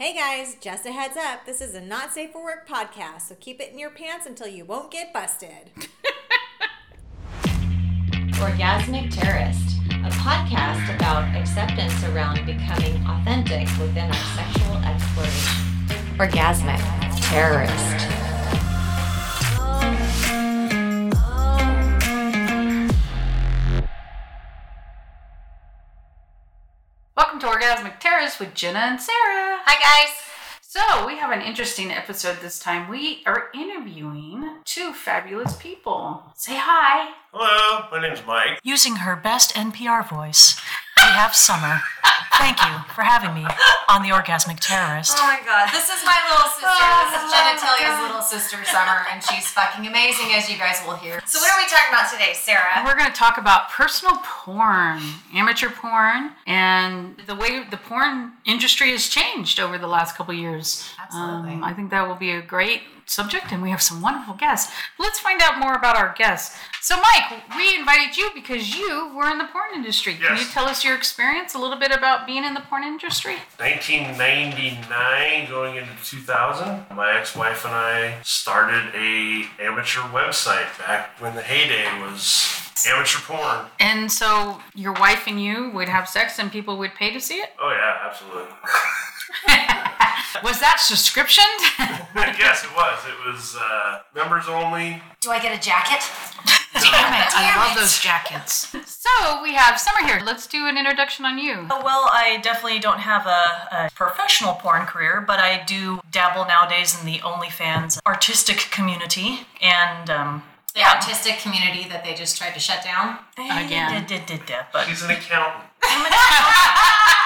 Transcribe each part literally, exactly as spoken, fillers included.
Hey guys, just a heads up, this is a Not Safe for Work podcast, so keep it in your pants until you won't get busted. Orgasmic Terrorist, a podcast about acceptance around becoming authentic within our sexual exploration. Orgasmic Terrorist. Welcome to Orgasmic Terrorist with Jenna and Sarah. Hi guys. So we have an interesting episode this time. We are interviewing two fabulous people. Say hi. Hello, my name's Mike. Using her best N P R voice, we have Summer. Thank you for having me on the Orgasmic Terrorist. Oh my God, this is my little sister. This is Genitalia's little sister, Summer, and she's fucking amazing, as you guys will hear. So what are we talking about today, Sarah? We're going to talk about personal porn, amateur porn, and the way the porn industry has changed over the last couple of years. Absolutely. Um, I think that will be a great subject, and we have some wonderful guests. Let's find out more about our guests. So Mike, we invited you because you were in the porn industry. Yes. Can you tell us your experience a little bit about being in the porn industry? nineteen ninety-nine going into two thousand, my ex-wife and I started a amateur website back when the heyday was amateur porn. And so your wife and you would have sex and people would pay to see it? Oh yeah, absolutely. Was that subscriptioned? I guess it was. It was uh, members only. Do I get a jacket? Damn it. Damn I love it. Those jackets. So we have Summer here. Let's do an introduction on you. Oh, well, I definitely don't have a, a professional porn career, but I do dabble nowadays in the OnlyFans artistic community and... Um, The yeah. autistic community that they just tried to shut down. Again. But she's an accountant. I'm an accountant.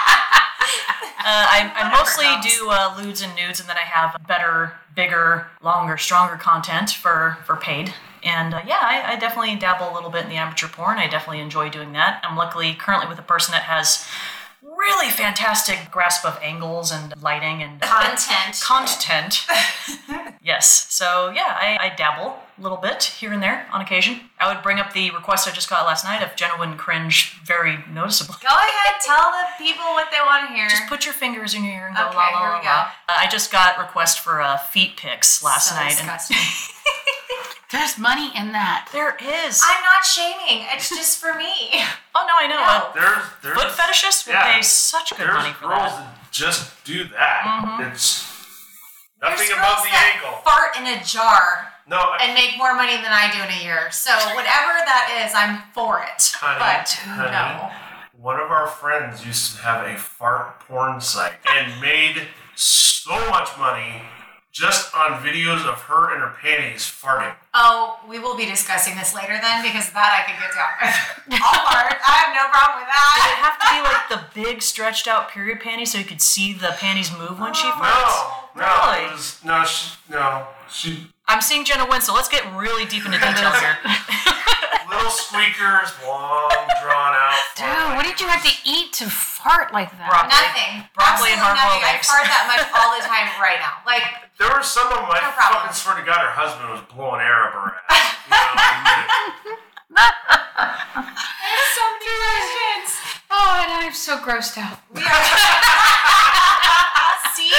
uh, I, I mostly do uh, lewds and nudes, and then I have better, bigger, longer, stronger content for, for paid. And uh, yeah, I, I definitely dabble a little bit in the amateur porn. I definitely enjoy doing that. I'm luckily currently with a person that has really fantastic grasp of angles and lighting and content. Content. Yes. So yeah, I, I dabble a little bit here and there on occasion. I would bring up the request I just got last night if Jenna wouldn't cringe very noticeably. Go ahead, tell the people what they want to hear. Just put your fingers in your ear and go okay, la la la. Go. Uh, I just got a request for uh, feet pics last so night. Disgusting. And- There's money in that. There is. I'm not shaming. It's just for me. Oh, no, I know. No. There's, there's, Foot fetishists will yeah, pay such good money for that. There's girls that just do that. Mm-hmm. It's nothing there's above the that ankle. Fart in a jar no, I, and make more money than I do in a year. So whatever that is, I'm for it. Honey, but honey, no. One of our friends used to have a fart porn site and made so much money just on videos of her in her panties farting. Oh, we will be discussing this later then, because that I can get down with. I'll fart. I have no problem with that. Did it have to be like the big stretched out period panties so you could see the panties move when oh, she farts? No, no, really? It was, no, she, no, she. I'm seeing Jenna Winslow. Let's get really deep into details here. Little squeakers, long, drawn out. Dude, like what did you have to eat to fart like that? Broccoli. Nothing. Broccoli Absolutely and hard-boiled eggs. I fart that much all the time right now. Like. There were some of my no fucking swear to God, her husband was blowing air up her ass. You know, there's so many questions. Oh, and I'm so grossed out. We are. See?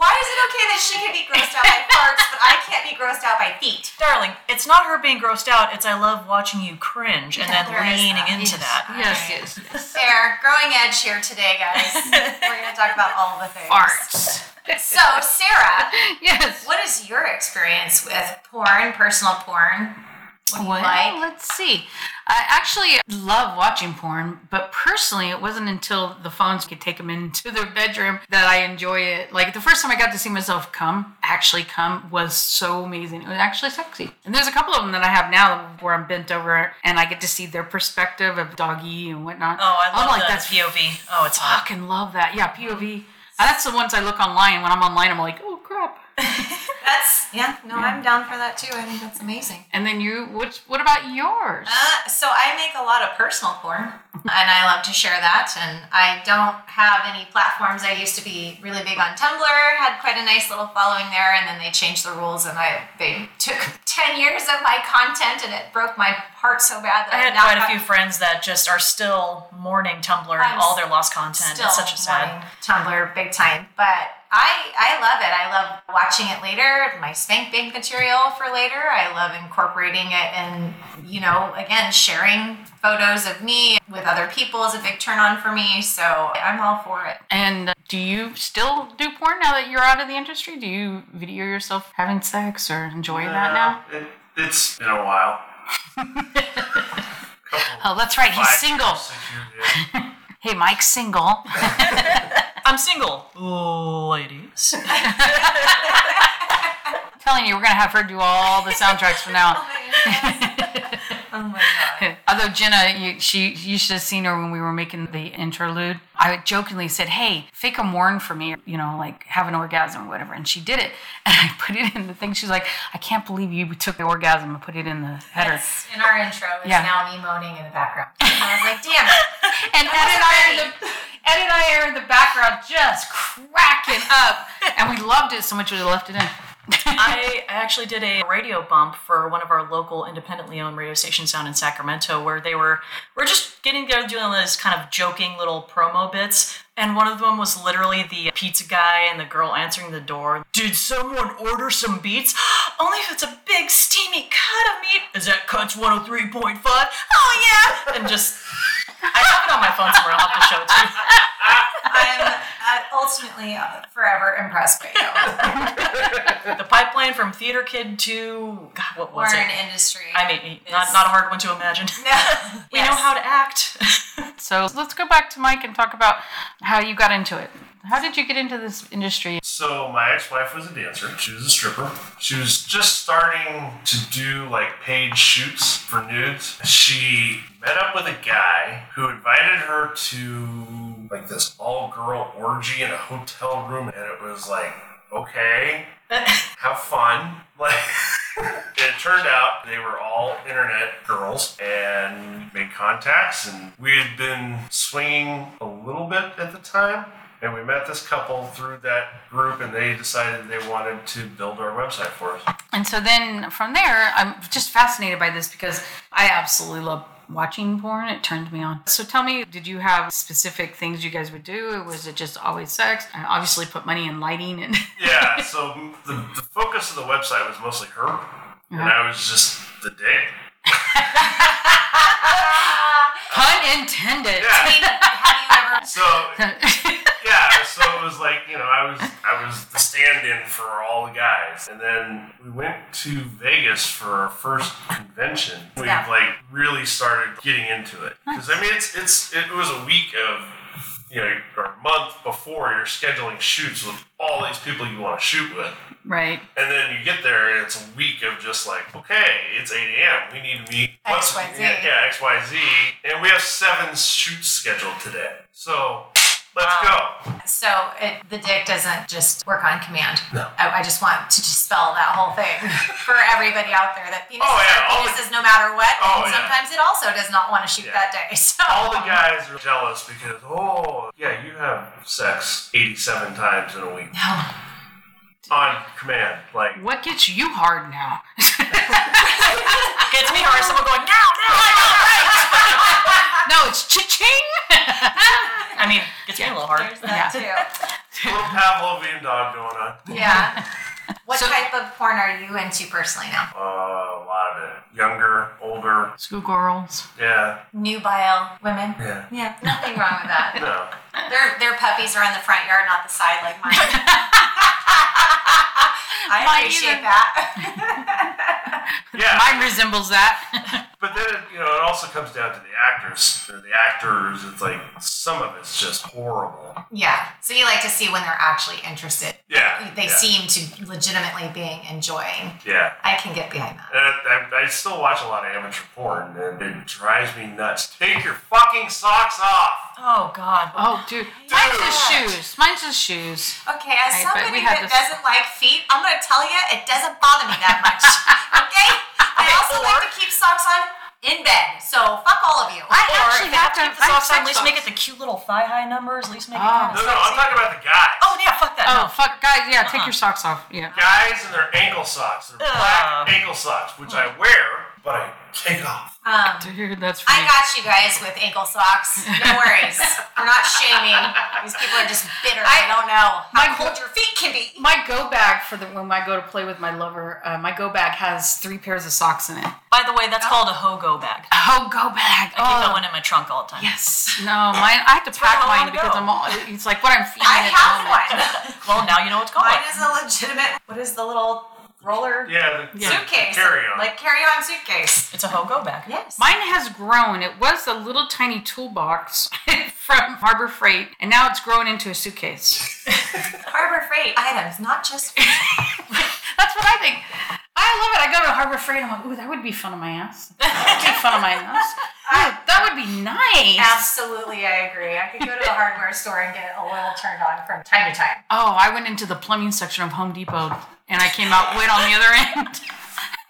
Why is it okay that she can be grossed out by farts, but I can't be grossed out by feet? Darling, it's not her being grossed out. It's I love watching you cringe and yeah, then leaning that. into yes. that. Yes, yes, yes. Fair. Growing edge here today, guys. We're going to talk about all the things. Farts. So, Sarah, yes. What is your experience with porn, personal porn? What do you well, like? Let's see. I actually love watching porn, but personally, it wasn't until the phones could take them into their bedroom that I enjoy it. Like, the first time I got to see myself come, actually come, was so amazing. It was actually sexy. And there's a couple of them that I have now where I'm bent over and I get to see their perspective of doggy and whatnot. Oh, I love I'm like, the that's P O V. Oh, it's hot. I fucking love that. Yeah, P O V. That's the ones I look online. When I'm online, I'm like, oh, crap. that's, yeah, no, yeah. I'm down for that, too. I think that's amazing. And then you, what, what about yours? Uh, so I make a lot of personal porn. And I love to share that. And I don't have any platforms. I used to be really big on Tumblr, had quite a nice little following there. And then they changed the rules and I they took ten years of my content and it broke my heart so bad. That I had quite a few friends that just are still mourning Tumblr and all their lost content. It's such a sad. Tumblr big time. But I, I love it. I love watching it later, my spank bank material for later. I love incorporating it and, you know, again, sharing photos of me with other people is a big turn on for me. So I'm all for it. And do you still do porn now that you're out of the industry? Do you video yourself having sex or enjoying uh, that now? It, it's been a while. Oh, that's right. He's single. Hey, Mike's single. I'm single, ladies. I'm telling you, we're going to have her do all the soundtracks from now on. Oh, my God. Although, Jenna, you, she, you should have seen her when we were making the interlude. I jokingly said, hey, fake a mourn for me, you know, like have an orgasm or whatever. And she did it. And I put it in the thing. She's like, I can't believe you took the orgasm and put it in the header. Yes, in our intro, it's yeah. now me moaning in the background. And I was like, damn it. And I did the... Ed and I are in the background just cracking up, and we loved it so much we left it in. I actually did a radio bump for one of our local independently owned radio stations down in Sacramento where they were, we're just getting there doing those kind of joking little promo bits. And one of them was literally the pizza guy and the girl answering the door. Did someone order some beets? Only if it's a big steamy cut of meat. Is that Cuts one oh three point five? Oh, yeah. And just, I have it on my phone somewhere. I'll have to show it to you. I'm uh, ultimately uh, forever impressed by you. The pipeline from theater kid to, God, what was or it? Or an industry. I mean, is... not, not a hard one to imagine. No. We yes. know how to act. So let's go back to Mike and talk about how you got into it. How did you get into this industry? So my ex-wife was a dancer. She was a stripper. She was just starting to do like paid shoots for nudes. She met up with a guy who invited her to like this all-girl orgy in a hotel room. And it was like, okay, have fun. Like... It turned out they were all internet girls and made contacts, and we had been swinging a little bit at the time, and we met this couple through that group, and they decided they wanted to build our website for us. And so then from there, I'm just fascinated by this because I absolutely love watching porn. It turned me on. So tell me, did you have specific things you guys would do? Was it just always sex? I obviously put money in lighting. and Yeah, so the, the focus of the website was mostly her, uh-huh. and I was just the dick. Pun intended. Yeah. Have you ever... So... Yeah, so it was like, you know, I was I was the stand-in for all the guys. And then we went to Vegas for our first convention. We yeah. like really started getting into it. Because I mean it's it's it was a week of, you know, or a month before you're scheduling shoots with all these people you want to shoot with. Right. And then you get there and it's a week of just like, okay, it's eight a.m. we need to meet X Y Z. Yeah, X Y Z. And we have seven shoots scheduled today. So let's go. Um, so it, the dick doesn't just work on command. No. I, I just want to dispel that whole thing for everybody out there that penises oh, yeah. are penises the, no matter what. Oh, and sometimes yeah. it also does not want to shoot yeah. that day. So all the guys are jealous because, oh, yeah, you have sex eighty-seven times in a week. No. On command. Like, what gets you hard now? Gets me hard. Someone going, no, no, no. No, it's cha-ching. I mean, it's yeah, getting a little hard. There's that yeah. too. A little Pavlovian dog going on. Yeah. What so, type of porn are you into personally now? Uh, a lot of it. Younger, older. Schoolgirls. Yeah. Nubile women. Yeah. Yeah. Nothing wrong with that. No. Their their puppies are in the front yard, not the side like mine. I mine appreciate even. That. Yeah. Mine resembles that. But then, you know, it also comes down to the actors. Or the actors, it's like, some of it's just horrible. Yeah. So you like to see when they're actually interested. Yeah. They yeah. seem to legitimately being enjoying. Yeah. I can get behind that. And I, I still watch a lot of amateur porn, and it drives me nuts. Take your fucking socks off! Oh, God. Oh, dude. dude. Mine's just shoes. Mine's just shoes. Okay, as right, somebody that this... doesn't like feet, I'm going to tell you, it doesn't bother me that much. Okay? Okay, I also or, like to keep socks on in bed. So fuck all of you. I or actually have to keep the soft sex. At least make it the cute little thigh high numbers. At least make it kind of. No, no, I'm talking about the guys. Oh yeah, fuck that. Oh no. fuck guys, yeah, uh-huh. Take your socks off. Yeah. Guys and their ankle socks, their uh, black ankle socks, which I wear, but I take off. Um, Dude, that's. Funny. I got you guys with ankle socks. No worries. We're not shaming. These people are just bitter. I, I don't know how cold your feet can be. My go bag for the when I go to play with my lover, uh, my go bag has three pairs of socks in it. By the way, that's oh. called a ho-go bag. A ho-go bag. I keep oh. that one in my trunk all the time. Yes. No, mine. I have to pack mine because I'm all, it's like what I'm feeling I at have the moment. One. Well, now you know what's going on. Mine is a legitimate, what is the little roller? Yeah, the, yeah. Suitcase. The carry-on. Like carry-on suitcase. It's a ho-go bag. Yes. Mine has grown. It was a little tiny toolbox from Harbor Freight, and now it's grown into a suitcase. Harbor Freight items, not just That's what I think. I love it. I go to Harbor Freight and I'm like, ooh, that would be fun on my ass. That would be fun on my ass. Ooh, that would be nice. Absolutely, I agree. I could go to the hardware store and get a little turned on from time to time. Oh, I went into the plumbing section of Home Depot and I came out wet on the other end.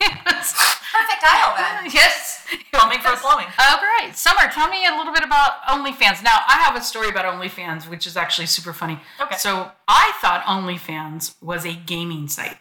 It was perfect aisle then. Yes. Plumbing for plumbing. Oh, great. Summer, tell me a little bit about OnlyFans. Now, I have a story about OnlyFans, which is actually super funny. Okay. So I thought OnlyFans was a gaming site.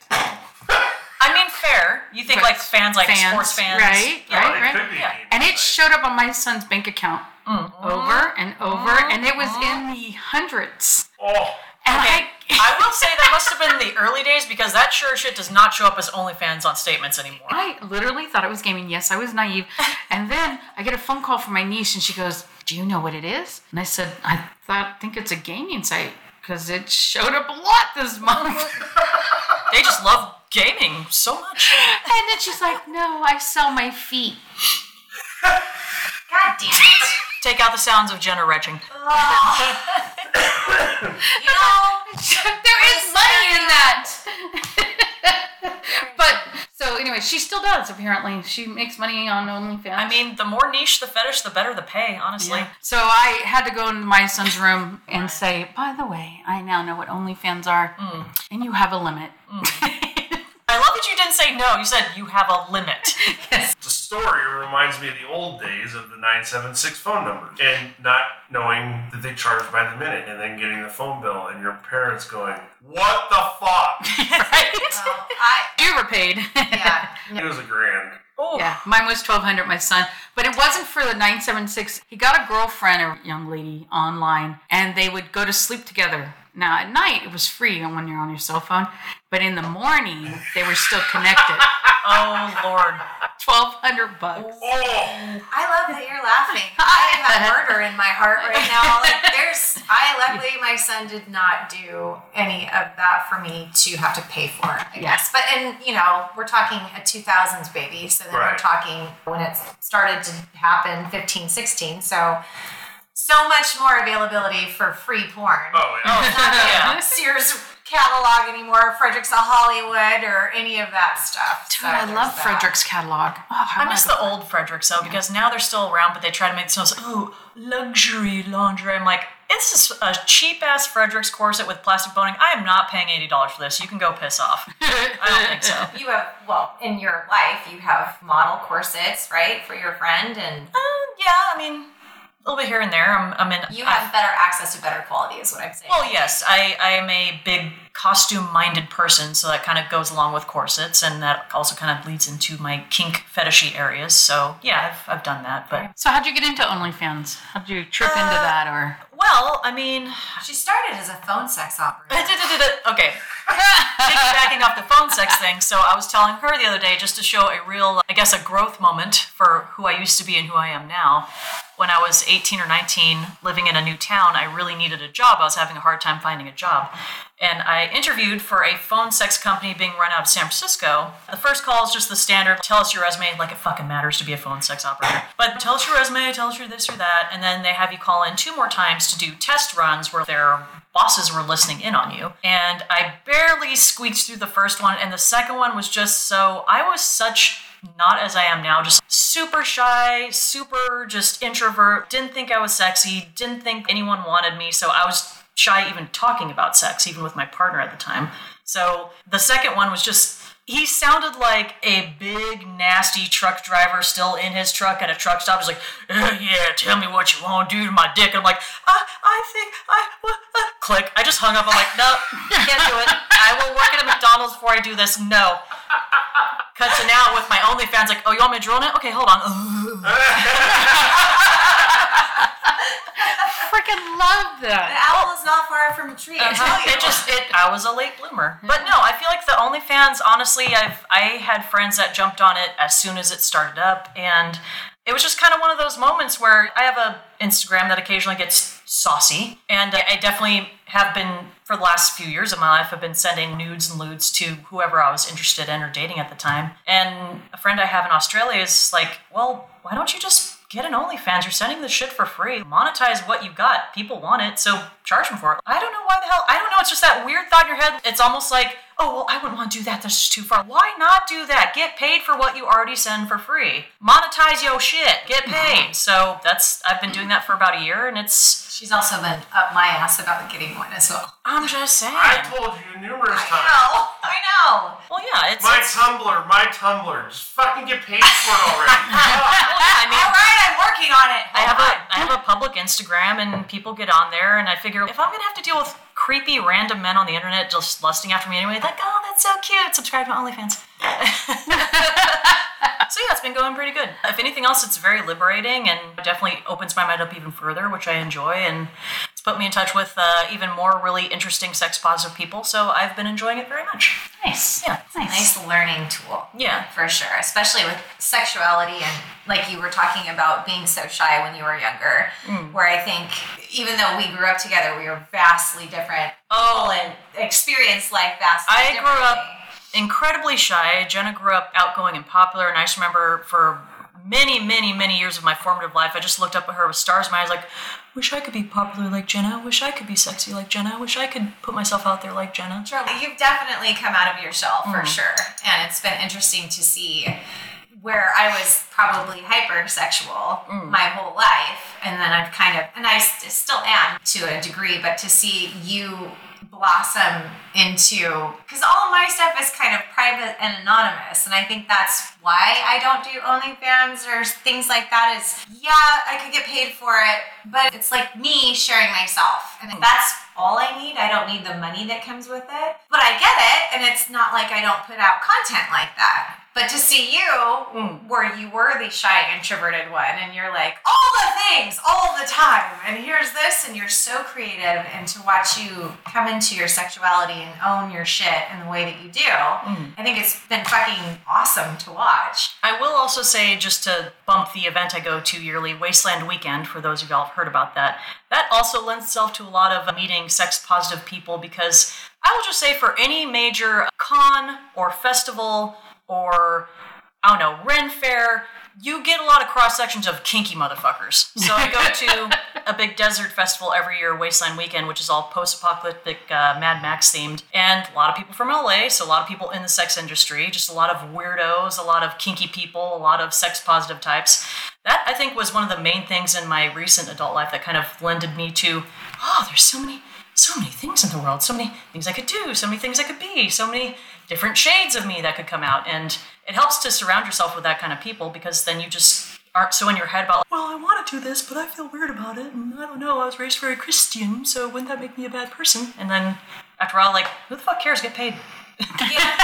I mean, fair. You think but like fans, like fans, sports fans. Right, yeah, right, right. It could be yeah. And it showed up on my son's bank account mm. over and over, mm. and it was mm. in the hundreds. Oh. And okay. I, I will say that must have been the early days because that sure shit does not show up as OnlyFans on statements anymore. I literally thought it was gaming. Yes, I was naive. And then I get a phone call from my niece, and she goes, do you know what it is? And I said, I thought, think it's a gaming site because it showed up a lot this month. They just love gaming so much. And then she's like, no, I sell my feet. God damn it. Take out the sounds of Jenna retching. Oh. You know, there is money in that. But, so anyway, she still does, apparently. She makes money on OnlyFans. I mean, the more niche the fetish, the better the pay, honestly. Yeah. So I had to go into my son's room and say, by the way, I now know what OnlyFans are, mm. and you have a limit. Mm. I love that you didn't say no. You said you have a limit. Yes. The story reminds me of the old days of the nine seven six phone number and not knowing that they charge by the minute and then getting the phone bill and your parents going, what the fuck? Right? Well, I, you were paid. Yeah. It was a grand. Oh. Yeah, mine was twelve hundred dollars, my son. But it wasn't for the nine seven six. He got a girlfriend, a young lady, online, and they would go to sleep together. Now, at night, it was free when you're on your cell phone. But in the morning, they were still connected. Oh, Lord. twelve hundred bucks. Oh. I love that you're laughing. I have murder in my heart right now. Like, there's, I, luckily, my son did not do any of that for me to have to pay for it, I yes. guess. But, and, you know, we're talking a two thousands baby. So then right. we're talking when it started to happen, fifteen, sixteen. So... so much more availability for free porn. Oh, yeah. It's not yeah. the Sears catalog anymore, Frederick's of Hollywood, or any of that stuff. Dude, so I love that. Frederick's catalog. Oh, I miss the old Frederick's, though, yeah. because now they're still around, but they try to make themselves, oh, luxury lingerie. I'm like, this is a cheap-ass Frederick's corset with plastic boning. I am not paying eighty dollars for this. You can go piss off. I don't think so. You have, well, in your life, you have model corsets, right, for your friend? And uh, yeah, I mean... a little bit here and there. I'm, I'm in. You have uh, better access to better quality, is what I'm saying. Well, yes, I, I am a big costume-minded person, so that kind of goes along with corsets, and that also kind of leads into my kink fetishy areas. So yeah, I've I've done that. But so, how'd you get into OnlyFans? How'd you trip uh, into that, or? Well, I mean, she started as a phone sex operator. Okay, backing off the phone sex thing. So I was telling her the other day, just to show a real, I guess, a growth moment for who I used to be and who I am now. When I was eighteen or nineteen, living in a new town, I really needed a job. I was having a hard time finding a job. And I interviewed for a phone sex company being run out of San Francisco. The first call is just the standard, tell us your resume, like it fucking matters to be a phone sex operator. But tell us your resume, tell us your this or that, and then they have you call in two more times to do test runs where their bosses were listening in on you. And I barely squeaked through the first one, and the second one was just so, I was such... not as I am now, just super shy, super just introvert. Didn't think I was sexy, didn't think anyone wanted me, so I was shy even talking about sex, even with my partner at the time. So the second one was just he sounded like a big, nasty truck driver still in his truck at a truck stop. He's like, eh, yeah, tell me what you want to do to my dick. And I'm like, I, I think, I, uh, click. I just hung up. I'm like, no, can't do it. I will work at a McDonald's before I do this. No. Cut to now with my OnlyFans, like, oh, you want me to drone it? Okay, hold on. Freaking love that. The owl is not far from a tree. Uh-huh. It just, it, I was a late bloomer. Mm-hmm. But no, I feel like the OnlyFans, honestly, I've, I had friends that jumped on it as soon as it started up. And it was just kind of one of those moments where I have a Instagram that occasionally gets saucy. And I definitely have been, for the last few years of my life, I've been sending nudes and lewds to whoever I was interested in or dating at the time. And a friend I have in Australia is like, well, why don't you just get an OnlyFans? You're sending this shit for free. Monetize what you got. People want it, so charge them for it. I don't know why the hell. I don't know. It's just that weird thought in your head. It's almost like, oh, well, I wouldn't want to do that. That's just too far. Why not do that? Get paid for what you already send for free. Monetize your shit. Get paid. So that's, I've been doing that for about a year, and it's... She's also been up my ass about getting one as well. I'm just saying. I told you numerous times. I know. I know. Well, yeah, it's... My it's, Tumblr. My Tumblr. Just fucking get paid for it already. Well, yeah, I mean... All right. I'm working on it. I have, a, I have a public Instagram, and people get on there, and I figure if I'm going to have to deal with creepy random men on the internet just lusting after me anyway, like, oh, that's so cute. Subscribe to OnlyFans. So yeah, it's been going pretty good. If anything else, it's very liberating and definitely opens my mind up even further, which I enjoy, and it's put me in touch with uh, even more really interesting sex-positive people, so I've been enjoying it very much. Nice. Yeah. It's a nice learning tool. Yeah. For sure. Especially with sexuality and, like you were talking about, being so shy when you were younger, mm. where I think even though we grew up together, we were vastly different. Oh, and experienced life vastly I differently. I grew up incredibly shy. Jenna grew up outgoing and popular, and I just remember for many, many, many years of my formative life, I just looked up at her with stars in my eyes like, wish I could be popular like Jenna. Wish I could be sexy like Jenna. Wish I could put myself out there like Jenna. You've definitely come out of your shell, for mm. sure. And it's been interesting to see where I was probably hypersexual mm. my whole life. And then I've kind of, and I still am to a degree, but to see you blossom into, because all of my stuff is kind of private and anonymous, and I think that's why I don't do OnlyFans or things like that, is yeah, I could get paid for it, but it's like me sharing myself, and that's all I need. I don't need the money that comes with it, but I get it, and it's not like I don't put out content like that. But to see you, mm. where you were the shy, introverted one, and you're like, all the things, all the time, and here's this, and you're so creative, and to watch you come into your sexuality and own your shit in the way that you do, mm. I think it's been fucking awesome to watch. I will also say, just to bump the event I go to yearly, Wasteland Weekend, for those of y'all have heard about that, that also lends itself to a lot of meeting sex-positive people, because I will just say for any major con or festival, or, I don't know, Ren Fair, you get a lot of cross-sections of kinky motherfuckers. So I go to a big desert festival every year, Wasteland Weekend, which is all post-apocalyptic, uh, Mad Max-themed. And a lot of people from L A, so a lot of people in the sex industry, just a lot of weirdos, a lot of kinky people, a lot of sex-positive types. That, I think, was one of the main things in my recent adult life that kind of lended me to, oh, there's so many... so many things in the world, so many things I could do, so many things I could be, so many different shades of me that could come out. And it helps to surround yourself with that kind of people, because then you just aren't so in your head about, well, I want to do this, but I feel weird about it, and I don't know, I was raised very Christian, so wouldn't that make me a bad person? And then after all, like, who the fuck cares? Get paid. Yeah.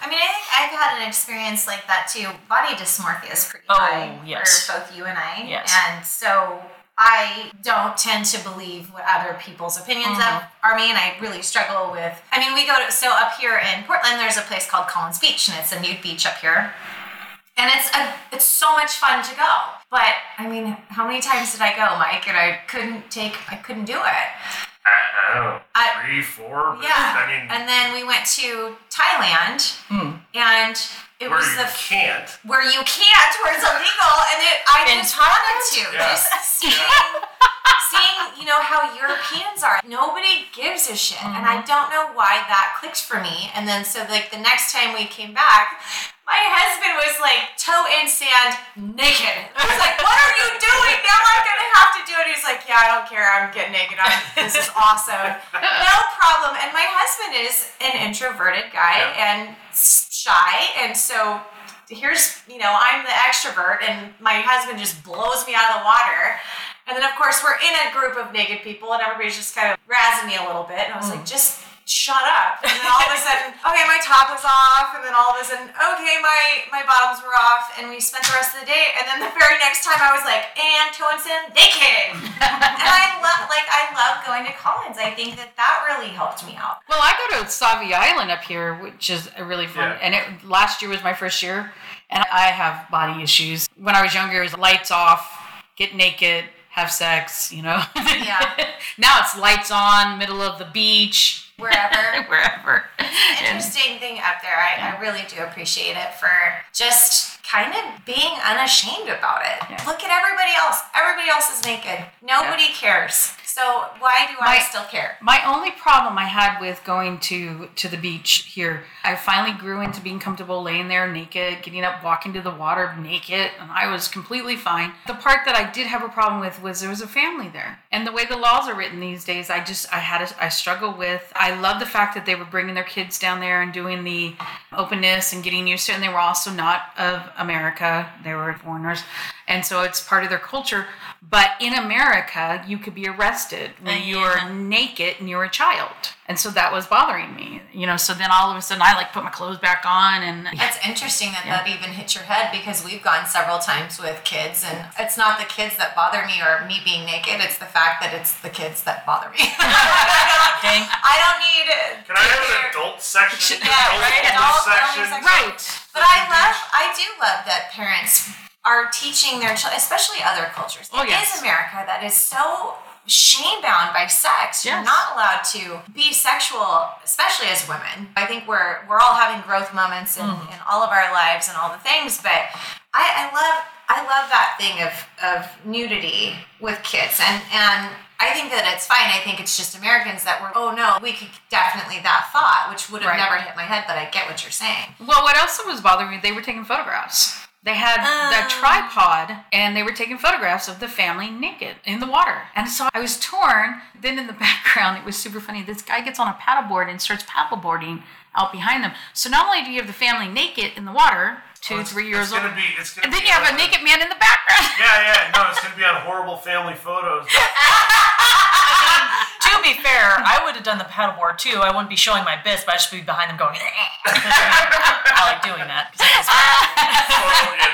I mean, I think I've had an experience like that too. Body dysmorphia is pretty oh, high yes. for both you and I. Yes. And so... I don't tend to believe what other people's opinions mm-hmm. of are me, and I really struggle with... I mean, we go to... So up here in Portland, there's a place called Collins Beach, and it's a nude beach up here. And it's a, it's so much fun to go. But, I mean, how many times did I go, Mike? And I couldn't take... I couldn't do it. I don't know. I, three, four? But yeah. I mean... And then we went to Thailand, mm. and... It where was you the, can't. Where you can't, where it's illegal, and it, I In just wanted to. Yeah. Just seeing, seeing, you know, how Europeans are. Nobody gives a shit, mm-hmm. and I don't know why that clicked for me. And then, so, like, the next time we came back, my husband was, like, toe in sand, naked. I was like, what are you doing? Now I'm going to have to do it. He's like, yeah, I don't care. I'm getting naked. I'm, this is awesome. No problem. And my husband is an introverted guy, yeah. and... shy, and so here's, you know, I'm the extrovert, and my husband just blows me out of the water. And then, of course, we're in a group of naked people, and everybody's just kind of razzing me a little bit. And I was mm. like, just shut up. And then all of a sudden, okay, my top is off. And then all of a sudden, okay, my, my bottoms were off. And we spent the rest of the day. And then the very next time, I was like, and Toenson, naked. And I love, like, I love going to Collins. I think that that really helped me out. Well, I go to Sauvie Island up here, which is a really fun. Yeah. And it last year was my first year. And I have body issues. When I was younger, it was lights off, get naked, have sex, you know. Yeah. Now it's lights on, middle of the beach. Wherever. Wherever. It's an interesting and, thing up there. I, yeah. I really do appreciate it for just kind of being unashamed about it. Yeah. Look at everybody else. Everybody else is naked. Nobody yeah. cares. So why do my, I still care? My only problem I had with going to, to the beach here, I finally grew into being comfortable laying there naked, getting up, walking to the water naked, and I was completely fine. The part that I did have a problem with was there was a family there. And the way the laws are written these days, I just, I had, a, I struggle with, I love the fact that they were bringing their kids down there and doing the openness and getting used to it, and they were also not of America. They were foreigners. And so it's part of their culture. But in America, you could be arrested when yeah. you're naked and you're a child. And so that was bothering me. You know, so then all of a sudden I like put my clothes back on. And that's interesting that yeah. that even hit your head, because we've gone several times with kids, and it's not the kids that bother me or me being naked. It's the fact that it's the kids that bother me. Dang. I don't need... Can I have an adult section? Yeah, adult right? Adult section. Right. But I love, I do love that parents are teaching their children, especially other cultures. Oh, it yes. is America that is so shame-bound by sex. Yes. You're not allowed to be sexual, especially as women. I think we're we're all having growth moments in, mm. in all of our lives and all the things, but I, I love I love that thing of, of nudity with kids, and, and I think that it's fine. I think it's just Americans that were, oh no, we could definitely that thought, which would have right. never hit my head, but I get what you're saying. Well, what else was bothering me, they were taking photographs. They had um. the tripod, and they were taking photographs of the family naked in the water. And so I was torn. Then in the background, it was super funny. This guy gets on a paddleboard and starts paddleboarding out behind them. So not only do you have the family naked in the water, two, well, three years old, be, and then you have a naked man in the background. Yeah, yeah. No, it's going to be on horrible family photos. To be fair, I would have done the paddleboard too. I wouldn't be showing my bits, but I'd just be behind them going, I like doing that.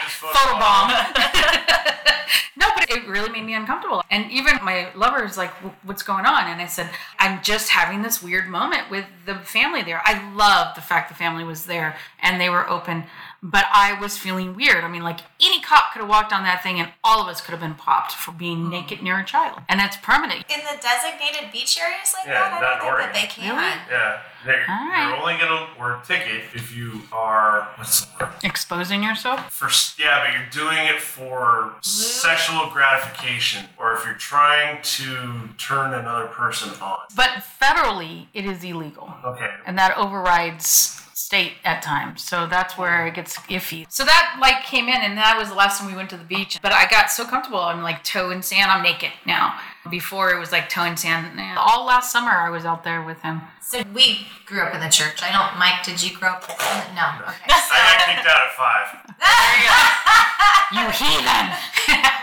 Photo bomb. No, but it really made me uncomfortable. And even my lover is like, what's going on? And I said, I'm just having this weird moment with the family there. I love the fact the family was there and they were open, but I was feeling weird. I mean, like any cop could have walked on that thing and all of us could have been popped for being naked near a child. And that's permanent. In the designated beach areas like yeah, that, I don't think that they can. Really? Yeah. They're, right. You're only going to work ticket if you are, what's the word? Exposing yourself? For, yeah, but you're doing it for Luke. Sexual gratification, or if you're trying to turn another person on. But federally, it is illegal. Okay. And that overrides state at times. So that's where it gets iffy. So that like came in, and that was the last time we went to the beach. But I got so comfortable. I'm like toe in sand. I'm naked now. Before it was like toe in sand. All last summer I was out there with him. So we grew up in the church. I don't, Mike, did you grow up with him? No. Okay. I got kicked out at five. There you go. You heathen.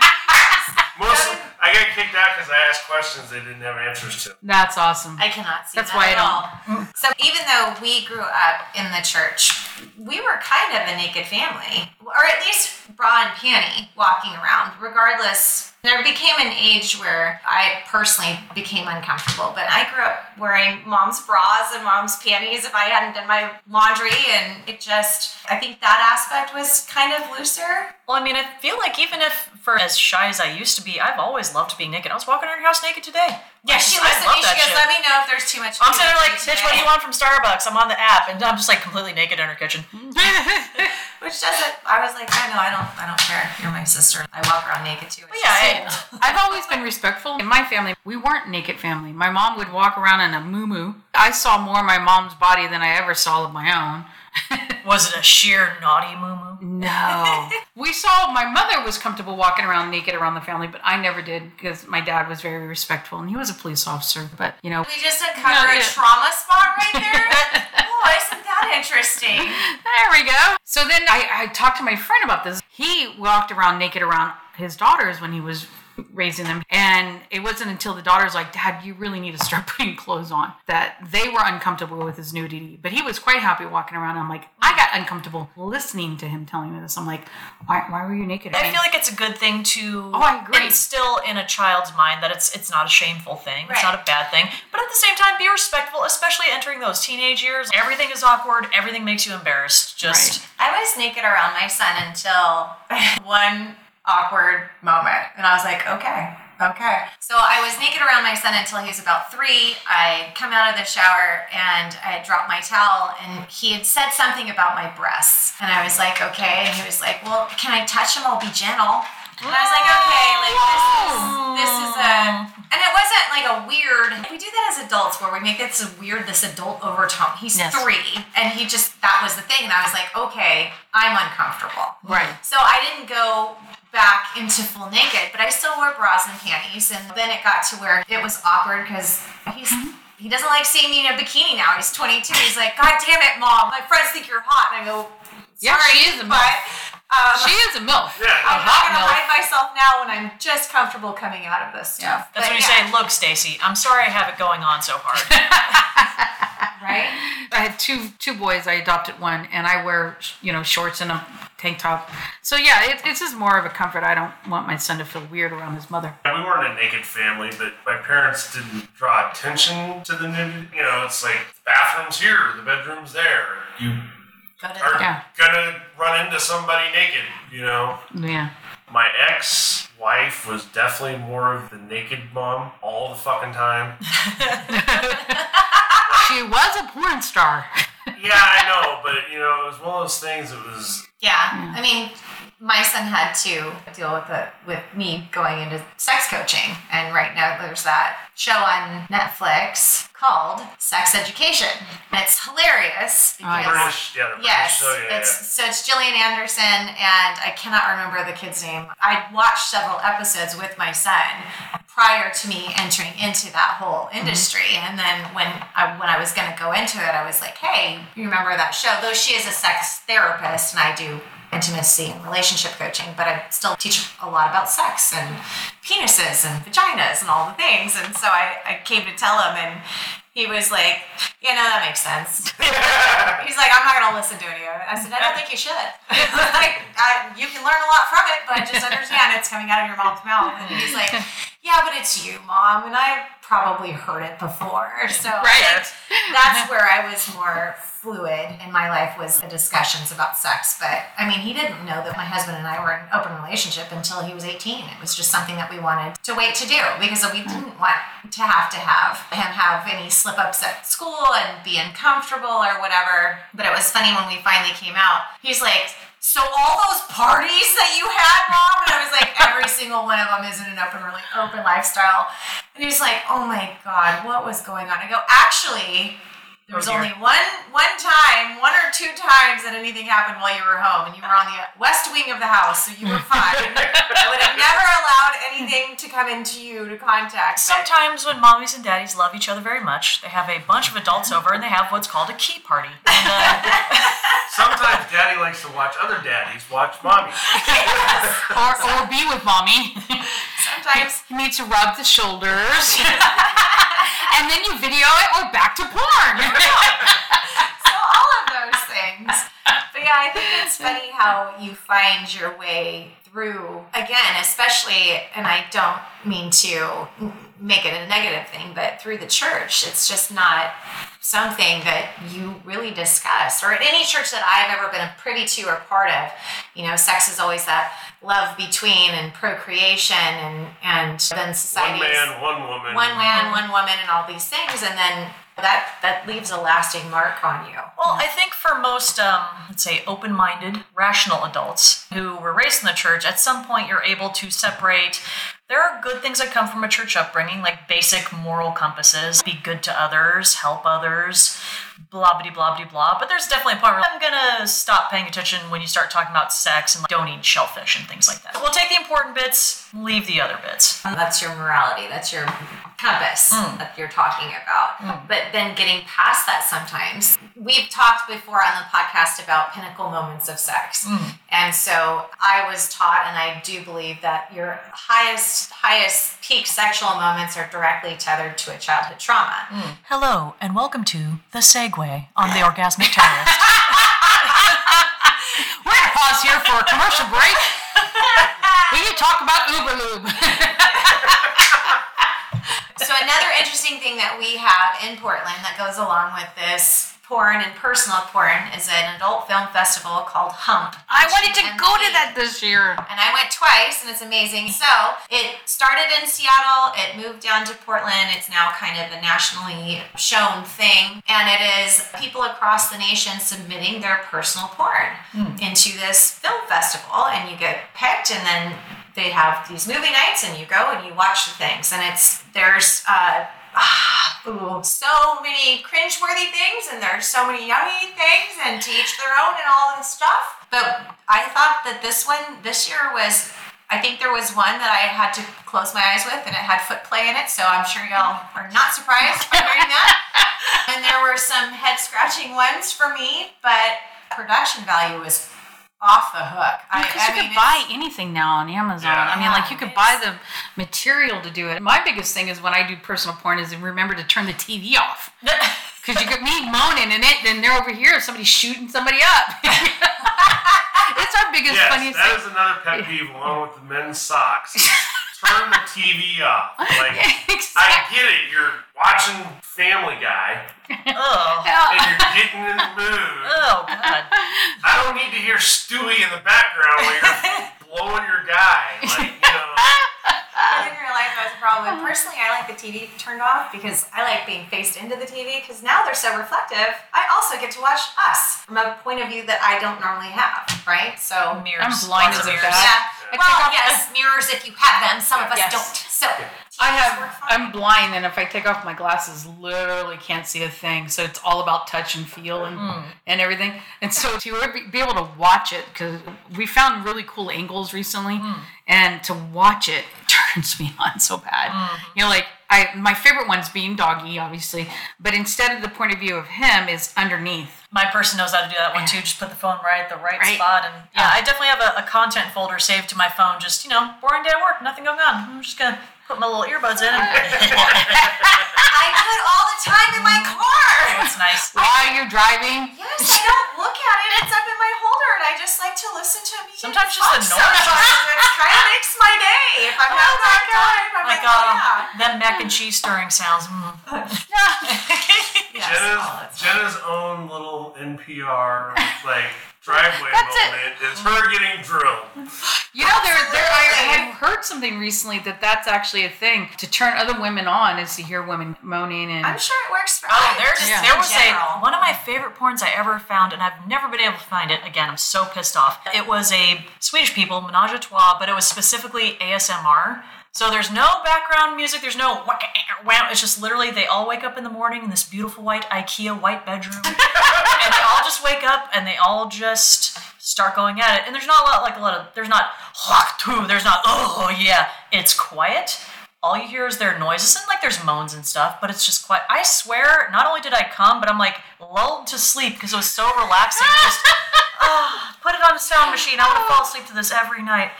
Mostly, I got kicked out because I asked questions they didn't have answers to. That's awesome. I cannot see That's that why at all. all. So even though we grew up in the church, we were kind of a naked family, or at least bra and panty walking around, regardless. There became an age where I personally became uncomfortable, but I grew up wearing mom's bras and mom's panties if I hadn't done my laundry, and it just, I think that aspect was kind of looser. Well, I mean, I feel like even if, for as shy as I used to be, I've always loved being naked. I was walking around your house naked today. Yeah, she looks at me, she goes, shit. Let me know if there's too much. I'm sitting there like, bitch, what do you want from Starbucks? I'm on the app, and I'm just like completely naked in her kitchen. Which doesn't, I was like, I know, I don't I don't care. You're my sister. I walk around naked too. But yeah, I, I've always been respectful. In my family, we weren't naked family. My mom would walk around in a muumuu. I saw more of my mom's body than I ever saw of my own. Was it a sheer naughty muumuu? No. We saw, my mother was comfortable walking around naked around the family, but I never did because my dad was very respectful and he was a police officer. But, you know. We just uncovered no, a trauma spot right there. Boy, isn't that not interesting. There we go. So then I, I talked to my friend about this. He walked around naked around his daughters when he was raising them. And it wasn't until the daughter's like, Dad, you really need to start putting clothes on, that they were uncomfortable with his nudity. But he was quite happy walking around. And I'm like, I got uncomfortable listening to him telling me this. I'm like, why, why were you naked? I feel like it's a good thing to oh, I agree. instill in a child's mind that it's it's not a shameful thing. Right. It's not a bad thing. But at the same time, be respectful, especially entering those teenage years. Everything is awkward. Everything makes you embarrassed. Just right. I was naked around my son until one awkward moment, and I was like, okay, okay. So I was naked around my son until he was about three. I come out of the shower and I dropped my towel, and he had said something about my breasts, and I was like, okay. And he was like, well, can I touch them? I'll be gentle. And I was like, okay, like this is this is a, and it wasn't like a weird. We do that as adults where we make this weird, this adult overtone. He's yes. three, and he just that was the thing, and I was like, okay, I'm uncomfortable. Right. So I didn't go back into full naked, but I still wore bras and panties, and then it got to where it was awkward because he's he doesn't like seeing me in a bikini now. He's twenty-two. He's like, God damn it, Mom, my friends think you're hot, and I go, sorry, yeah, she is a MILF. Um, she is a MILF. Yeah, I'm not gonna MILF. hide myself now when I'm just comfortable coming out of this stuff. Yeah. That's but, when you yeah. say, look, Stacey, I'm sorry I have it going on so hard. Right? I had two two boys. I adopted one, and I wear you know shorts and a tank top. So yeah, it, it's just more of a comfort. I don't want my son to feel weird around his mother. We weren't a naked family, but my parents didn't draw attention to the nudity. You know, it's like the bathroom's here, the bedroom's there. You Got it. are yeah. gonna run into somebody naked, you know? Yeah. My ex-wife was definitely more of the naked mom all the fucking time. She was a porn star. Yeah, I know, but you know, it was one of those things that was... Yeah, I mean, my son had to deal with the, with me going into sex coaching, and right now there's that show on Netflix called Sex Education. And it's hilarious. Because, British, yeah, the yes, British show, yeah, it's, yeah. So it's Gillian Anderson, and I cannot remember the kid's name. I watched several episodes with my son prior to me entering into that whole industry, and then when I, when I was going to go into it, I was like, hey, you remember that show? Though she is a sex therapist, and I do intimacy and relationship coaching, but I still teach a lot about sex and penises and vaginas and all the things. And so I, I came to tell him, and he was like, yeah, no, that makes sense. He's like, I'm not going to listen to any of it. I said, I don't think you should. Like, I, you can learn a lot from it, but just understand it's coming out of your mom's mouth. And he's like, yeah, but it's you, Mom, and I probably heard it before. So right. That's where I was more fluid in my life, was the discussions about sex. But I mean, he didn't know that my husband and I were in an open relationship until he was eighteen. It was just something that we wanted to wait to do because we didn't want to have to have him have any slip ups at school and be uncomfortable or whatever. But it was funny when we finally came out, he's like, so all those parties that you had, Mom? And I was like, every single one of them is in an open really open lifestyle. And he was like, oh my God, what was going on? I go, actually, there was only one one time, one or two times that anything happened while you were home, and you were on the west wing of the house, so you were fine. I would have never allowed anything to come into you to contact. Sometimes when mommies and daddies love each other very much, they have a bunch of adults over, and they have what's called a key party. And, uh, sometimes daddy likes to watch other daddies watch mommy. Yes. Or, or be with mommy. Sometimes you need to rub the shoulders. And then you video it, or back to porn. So all of those things. But yeah, I think it's funny how you find your way through, again, especially, and I don't mean to make it a negative thing, but through the church, it's just not something that you really discuss, or at any church that I've ever been privy to or part of. You know, sex is always that love between and procreation and, and then society. One man, one woman. One man, one woman, and all these things. And then that that leaves a lasting mark on you. Well, I think for most, um, let's say, open-minded, rational adults who were raised in the church, at some point you're able to separate There are good things that come from a church upbringing, like basic moral compasses, be good to others, help others, blah, blah, blah, blah, blah. But there's definitely a point where I'm going to stop paying attention when you start talking about sex and like, don't eat shellfish and things like that. We'll take the important bits, leave the other bits. That's your morality. That's your compass mm. that you're talking about. Mm. But then getting past that sometimes. We've talked before on the podcast about pinnacle moments of sex. Mm. And so I was taught, and I do believe that your highest, highest peak sexual moments are directly tethered to a childhood trauma. Mm. Hello, and welcome to The Segue on The Orgasmic Terrorist. We're going to pause here for a commercial break. We need to talk about Uber Lube. So another interesting thing that we have in Portland that goes along with this porn and personal porn is an adult film festival called Hump. I wanted to go to that this year. And I went twice, and it's amazing. So it started in Seattle. It moved down to Portland. It's now kind of a nationally shown thing. And it is people across the nation submitting their personal porn mm. into this film festival. And you get picked, and then they have these movie nights, and you go and you watch the things, and it's there's uh, ah, ooh, so many cringeworthy things, and there's so many yummy things, and to each their own, and all this stuff. But I thought that this one this year was, I think there was one that I had to close my eyes with, and it had foot play in it, so I'm sure y'all are not surprised by hearing that. And there were some head scratching ones for me, but production value was off the hook. Because yeah, you mean, could buy anything now on Amazon. Yeah, I mean, yeah, like, you could buy the material to do it. My biggest thing is when I do personal porn is remember to turn the T V off. Because you could be moaning in it, and they're over here, somebody's shooting somebody up. It's our biggest, yes, funniest thing. Yes, that is another pet peeve, along with the men's socks. Turn the T V off. Like, exactly. I get it. You're watching Family Guy. Oh. And you're getting in the mood. Oh, God. I don't need to hear Stewie in the background while you're blowing your guy. Like, you know. I didn't realize that was a problem. Personally, I like the T V turned off because I like being faced into the T V because now they're so reflective. I also get to watch us from a point of view that I don't normally have, right? So mirrors. I'm blind as a bat. Yeah. Well, off, yes, I, mirrors if you have them. Some of us yes. don't. So I have. I'm blind, and if I take off my glasses, literally can't see a thing. So it's all about touch and feel and mm. and everything. And so to be able to watch it, because we found really cool angles recently, mm. and to watch it turns me on so bad. Mm. You know, like I my favorite one's being doggy, obviously, but instead of the point of view of him is underneath. My person knows how to do that one too. Just put the phone right at the right, right. spot, and yeah, I definitely have a, a content folder saved to my phone. Just, you know, boring day at work, nothing going on. I'm just gonna put my little earbuds in. And I do it all the time in my car. That's nice. While you're driving. Yes, I don't look at it. It's up in my holder, and I just like to listen to music. Sometimes just the noise. It kind of makes my day. If I'm oh out my God. Time, I'm like, oh, yeah. That mac and cheese stirring sounds. Mm. Yes. Jenna's, oh, Jenna's own little N P R like driveway that's moment. It. It's her getting drilled. You know, there, there. I had heard something recently that that's actually a thing to turn other women on is to hear women moaning and. I'm sure it works for. Oh, there just yeah. there was a one of my favorite porns I ever found, and I've never been able to find it again. I'm so pissed off. It was a Swedish people menage a trois, but it was specifically A S M R. So there's no background music, there's no wow. It's just literally they all wake up in the morning in this beautiful white IKEA white bedroom, and they all just wake up and they all just start going at it. And there's not a lot, like a lot of, there's not, there's not, oh yeah, it's quiet. All you hear is their noises, and like there's moans and stuff, but it's just quiet. I swear, not only did I come, but I'm like lulled to sleep because it was so relaxing. Just oh, put it on a sound machine. I want to fall asleep to this every night.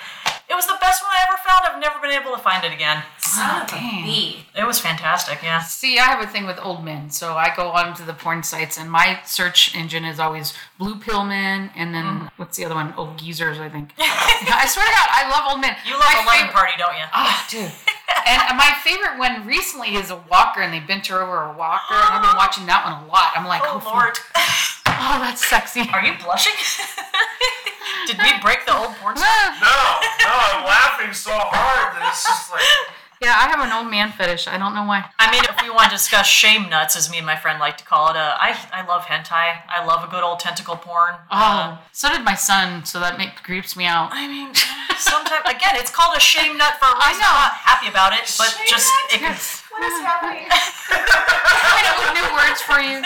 It was the best one I ever found. I've never been able to find it again. Son of a bee. It was fantastic, yeah. See, I have a thing with old men, so I go on to the porn sites, and my search engine is always Blue Pill Men, and then, mm. what's the other one? Old Geezers, I think. I swear to God, I love old men. You love my a favorite... lame party, don't you? Oh, dude. And my favorite one recently is a walker, and they bent her over a walker, and I've been watching that one a lot. I'm like, oh, oh Lord. Oh, that's sexy. Are you blushing? Did we break the old porn? No, no, I'm laughing so hard that it's just like... Yeah, I have an old man fetish. I don't know why. I mean, if we want to discuss shame nuts, as me and my friend like to call it, uh, I I love hentai. I love a good old tentacle porn. Oh, uh, so did my son, so that make, creeps me out. I mean, sometimes, again, it's called a shame nut for a reason. I know. I'm not happy about it, but shame just... It can, what is happening? I don't know new words for you.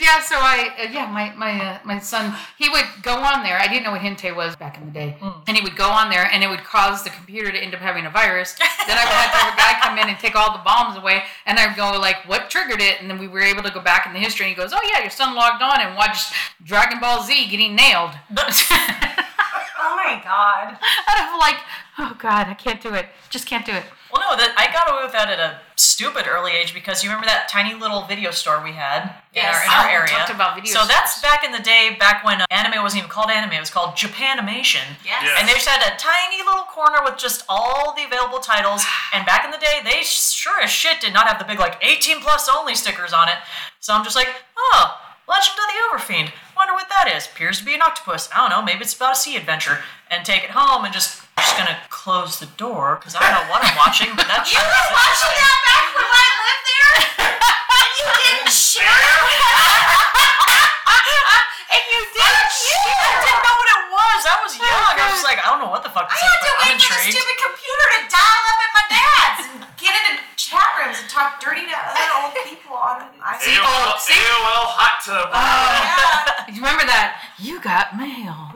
Yeah, so I, yeah, my my, uh, my son, he would go on there. I didn't know what hentai was back in the day. Mm. And he would go on there, and it would cause the computer to end up having a virus. Then I would have to have a guy come in and take all the bombs away, and I'd go like, what triggered it? And then we were able to go back in the history, and he goes, oh yeah, your son logged on and watched Dragon Ball Z getting nailed. Oh my God. I'd have like, oh God, I can't do it. Just can't do it. Well, no, that I got away with that at a stupid early age because you remember that tiny little video store we had yes. in our, in our oh, area. Talked about video so stores. That's back in the day, back when anime wasn't even called anime; it was called Japanimation. Yes. yes. And they just had a tiny little corner with just all the available titles. And back in the day, they sure as shit did not have the big like eighteen plus only stickers on it. So I'm just like, oh, Legend of the Overfiend. Wonder what that is. Appears to be an octopus. I don't know. Maybe it's about a sea adventure. And take it home and just. I'm just gonna close the door because I don't know what I'm watching, but that's. You were watching that back when I lived there, and you didn't share. and you didn't share. I didn't know what it was. I was young. I was like, I don't know what the fuck. This I had is, to wait for the stupid computer to dial up at my dad's and get into chat rooms and talk dirty to other old people on I see, A O L, see? A O L hot tub. Oh, yeah. You remember that? You got mail.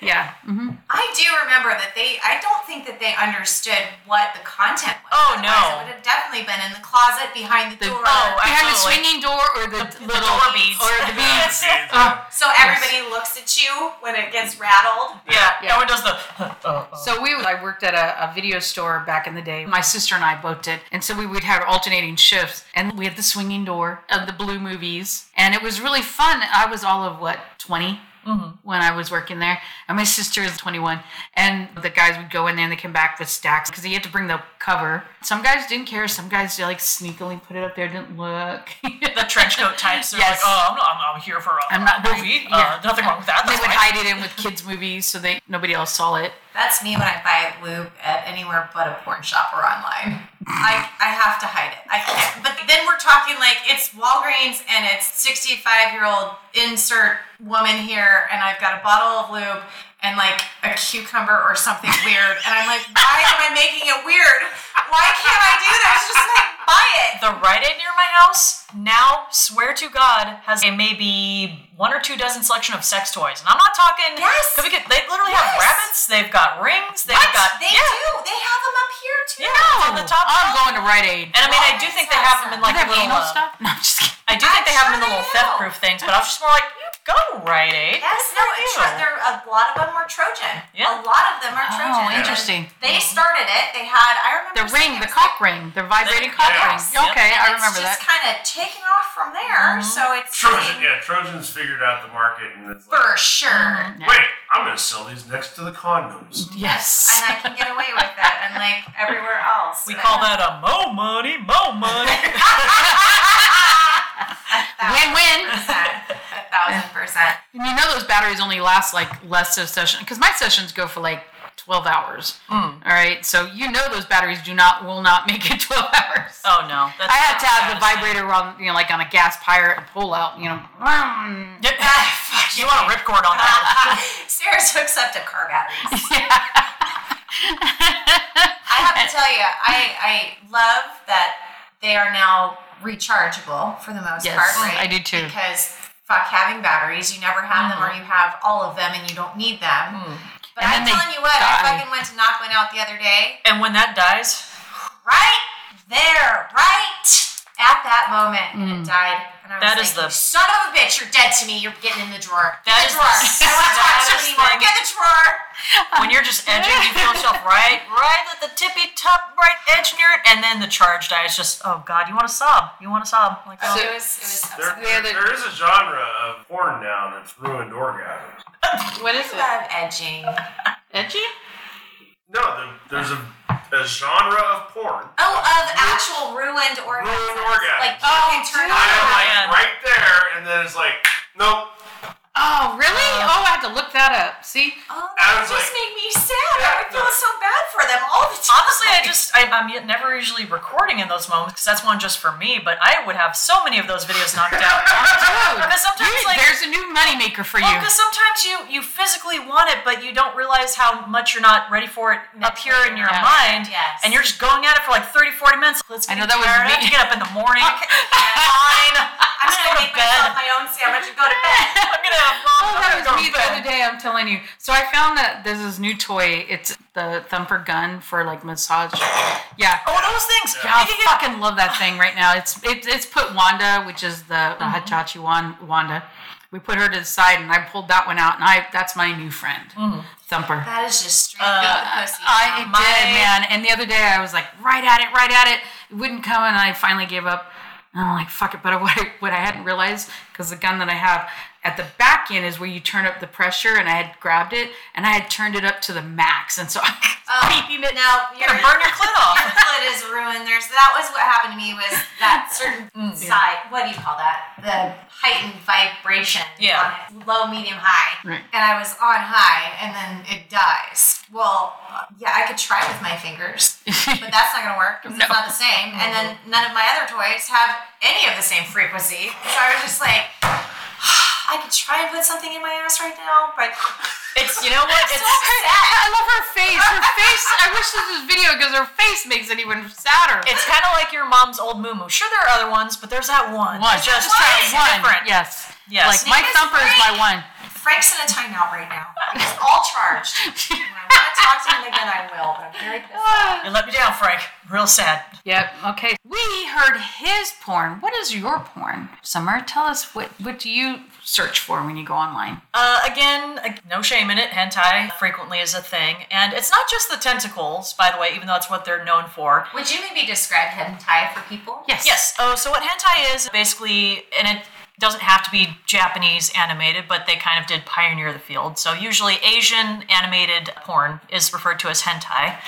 Yeah. Mm-hmm. I do remember that they, I don't think that they understood what the content was. Oh, otherwise no. It would have definitely been in the closet behind the, the door. Oh, behind the swinging door or the, the little. The door beads. Or the beads. uh, so everybody yes. looks at you when it gets rattled. Yeah. yeah. No one does the. Uh, uh. So we, I worked at a, a video store back in the day. My sister and I both did. And so we would have alternating shifts. And we had the swinging door of the blue movies. And it was really fun. I was all of, what, twenty? Mm-hmm. When I was working there, and my sister is twenty-one, and the guys would go in there and they came back with stacks because you had to bring the cover. Some guys didn't care. Some guys they, like sneakily put it up there, didn't look. The trench coat types. They're yes. like, oh, I'm, not, I'm, I'm here for a I'm not, movie. I, yeah. uh, nothing wrong with that. That's they would hide it in with kids' movies so they nobody else saw it. That's me when I buy lube at anywhere but a porn shop or online. I I have to hide it. I can't. But then we're talking like it's Walgreens and it's sixty-five-year-old insert woman here and I've got a bottle of lube and like a cucumber or something weird. And I'm like, why am I making it weird? Why can't I do that? It's just like, buy it. The Rite Aid near my house now, swear to God, has a maybe one or two dozen selection of sex toys. And I'm not talking... Yes! Because they literally yes. have rabbits, they've got rings, they've what? got... They yeah. do! They have them up here, too. Yeah, on the top. I'm going to Rite Aid. And I mean, I do think they have them in like a little... Uh, stuff? No, I'm just kidding. I do think they have them in the little theft-proof things, but I was just more like... Go to Rite Aid. Yes, no, there a lot of them were Trojan. Yeah. A lot of them are Trojan. Oh, interesting. They started it. They had, I remember. The ring, the cock like, ring, the vibrating the, cock yeah. ring. Yes. Okay, and I remember that. It's just kind of taken off from there, mm-hmm. so it's. Trojan, being, yeah, Trojan's figured out the market. And it's like, for sure. Mm-hmm. Wait, I'm going to sell these next to the condoms. Yes. And I can get away with that, unlike everywhere else. We call that a mo money, mo money. Win-win. Thousand percent. And you know those batteries only last like less of a session because my sessions go for like twelve hours. Mm. All right, so you know those batteries do not will not make it twelve hours. Oh no! That's I had to have the vibrator on, you know, like on a gas pyre, a pull out, you know. Yeah. You want a ripcord on that? Sarah's hooks up to car batteries. I have to tell you, I I love that they are now rechargeable for the most yes, part. Right? I do too. Because fuck having batteries, you never have mm-hmm. them, or you have all of them and you don't need them. Mm. But and I'm telling you what, die. I fucking went to knock one out the other day. And when that dies, right there, right at that moment, mm. it died. And I was that like, is the son of a bitch, you're dead to me. You're getting in the drawer. Get that the is drawer. The I won't talk to you anymore. Get in the drawer. When you're just edging, you feel yourself right, right at the tippy top, right edge near it, and then the charge dies. Just oh god, you want to sob? You want to sob? Like oh. so it was, it was there, there, there is a genre of porn now that's ruined orgasms. What is it? Love edging. Edgy? No, there, there's a, a genre of porn. Oh, of ruined, actual ruined orgasms. Ruined orgasms. Like, oh, you can turn on like, right there, and then it's like, nope. Oh, really? Uh, oh, I have to look that up. up. See? Oh, that just like, made me sad. Yeah, I feel yeah. so bad for them all the time. Honestly, I just, I, I'm never usually recording in those moments because that's one just for me, but I would have so many of those videos knocked out. Because sometimes, you, like, there's a new moneymaker for well, you. Because sometimes you, you physically want it, but you don't realize how much you're not ready for it up here in your yeah. mind. Yes. And you're just going at it for like thirty, forty minutes. Let's get I know that was me. I have to get up in the morning. Fine. I'm going to make myself my own sandwich and go to bed. I'm going to have fun. Oh, that was me the other day. I'm telling you. So I found that there's this new toy. It's the thumper gun for like massage. Yeah. Oh, those things. Yeah. I fucking love that thing right now. It's it, it's put Wanda, which is the, the mm-hmm. Hachachi Wanda. We put her to the side, and I pulled that one out, and I that's my new friend, mm. Thumper. That is just straight uh, pussy. I, it my... did, man. And the other day, I was like, right at it, right at it. It wouldn't come, and I finally gave up. And I'm like, fuck it. But what I, what I hadn't realized, because the gun that I have at the back end is where you turn up the pressure, and I had grabbed it, and I had turned it up to the max, and so I was beeping it. Now, you're going to burn your clit off. Your clit is ruined. There's, that was what happened to me, was that certain mm, side, yeah. what do you call that? The... heightened vibration yeah. on it. Low, medium, high. Right. And I was on high, and then it dies. Well, yeah, I could try with my fingers, but that's not going to work because no. it's not the same. And then none of my other toys have any of the same frequency. So I was just like, I could try and put something in my ass right now, but it's, you know what? It's so sad. I love her face. Her face, I wish this was video because her face makes it even sadder. It's kind of like your mom's old moo-moo. Sure, there are other ones, but there's that one. One. Just that one. Different. Yes. Yes. Like, my thumper is my one. Frank's in a timeout right now. He's all charged. When I want to talk to him again, I will, but I'm very pissed off. You let me down, Frank. Real sad. Yep. Okay. We heard his porn. What is your porn? Summer, tell us what, what do you... search for when you go online? Uh, again, no shame in it. Hentai frequently is a thing. And it's not just the tentacles, by the way, even though that's what they're known for. Would you maybe describe hentai for people? Yes. Yes. Oh, so what hentai is basically, and it doesn't have to be Japanese animated, but they kind of did pioneer the field. So usually Asian animated porn is referred to as hentai.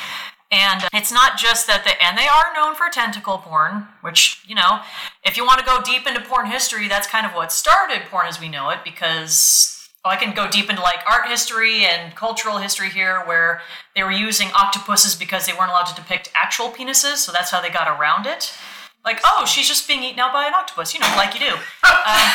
And it's not just that they, and they are known for tentacle porn, which, you know, if you want to go deep into porn history, that's kind of what started porn as we know it, because oh, I can go deep into like art history and cultural history here where they were using octopuses because they weren't allowed to depict actual penises. So that's how they got around it. Like, oh, she's just being eaten out by an octopus, you know, like you do. Um,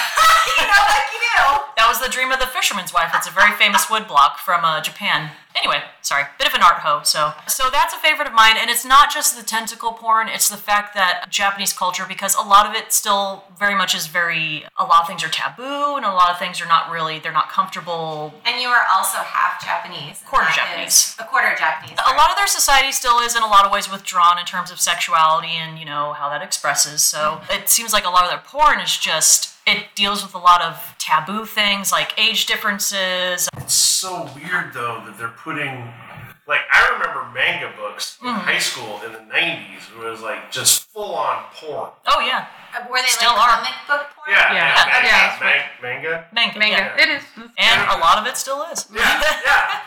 you know, like you do. That was the dream of the fisherman's wife. It's a very famous woodblock from uh, Japan. Anyway, sorry, bit of an art hoe. So, so that's a favorite of mine, and it's not just the tentacle porn. It's the fact that Japanese culture, because a lot of it still very much is very. A lot of things are taboo, and a lot of things are not really. They're not comfortable. And you are also half Japanese. Quarter Japanese. A quarter Japanese. Right? A lot of their society still is, in a lot of ways, withdrawn in terms of sexuality and you know how that expresses. So mm-hmm. it seems like a lot of their porn is just. It deals with a lot of taboo things like age differences. It's so weird, though, that they're putting... Like, I remember manga books in mm-hmm. high school in the nineties where it was, like, just full-on porn. Oh, yeah. Uh, were they, Still like, are. comic book porn? Yeah. Yeah. yeah. yeah. Manga, yeah. Man- manga? Manga. Manga. Yeah. It is. And yeah. a lot of it still is. Yeah, yeah.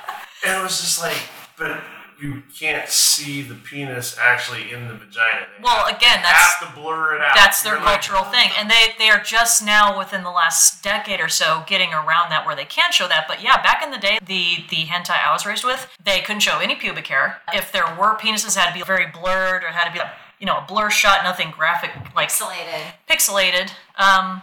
And it was just like... but. You can't see the penis actually in the vagina. They well, again, that's... have to blur it out. That's their You're cultural like, thing. And they, they are just now, within the last decade or so, getting around that where they can show that. But yeah, back in the day, the, the hentai I was raised with, they couldn't show any pubic hair. If there were penises, it had to be very blurred or it had to be, you know, a blur shot, nothing graphic. like Pixelated. Pixelated. Um...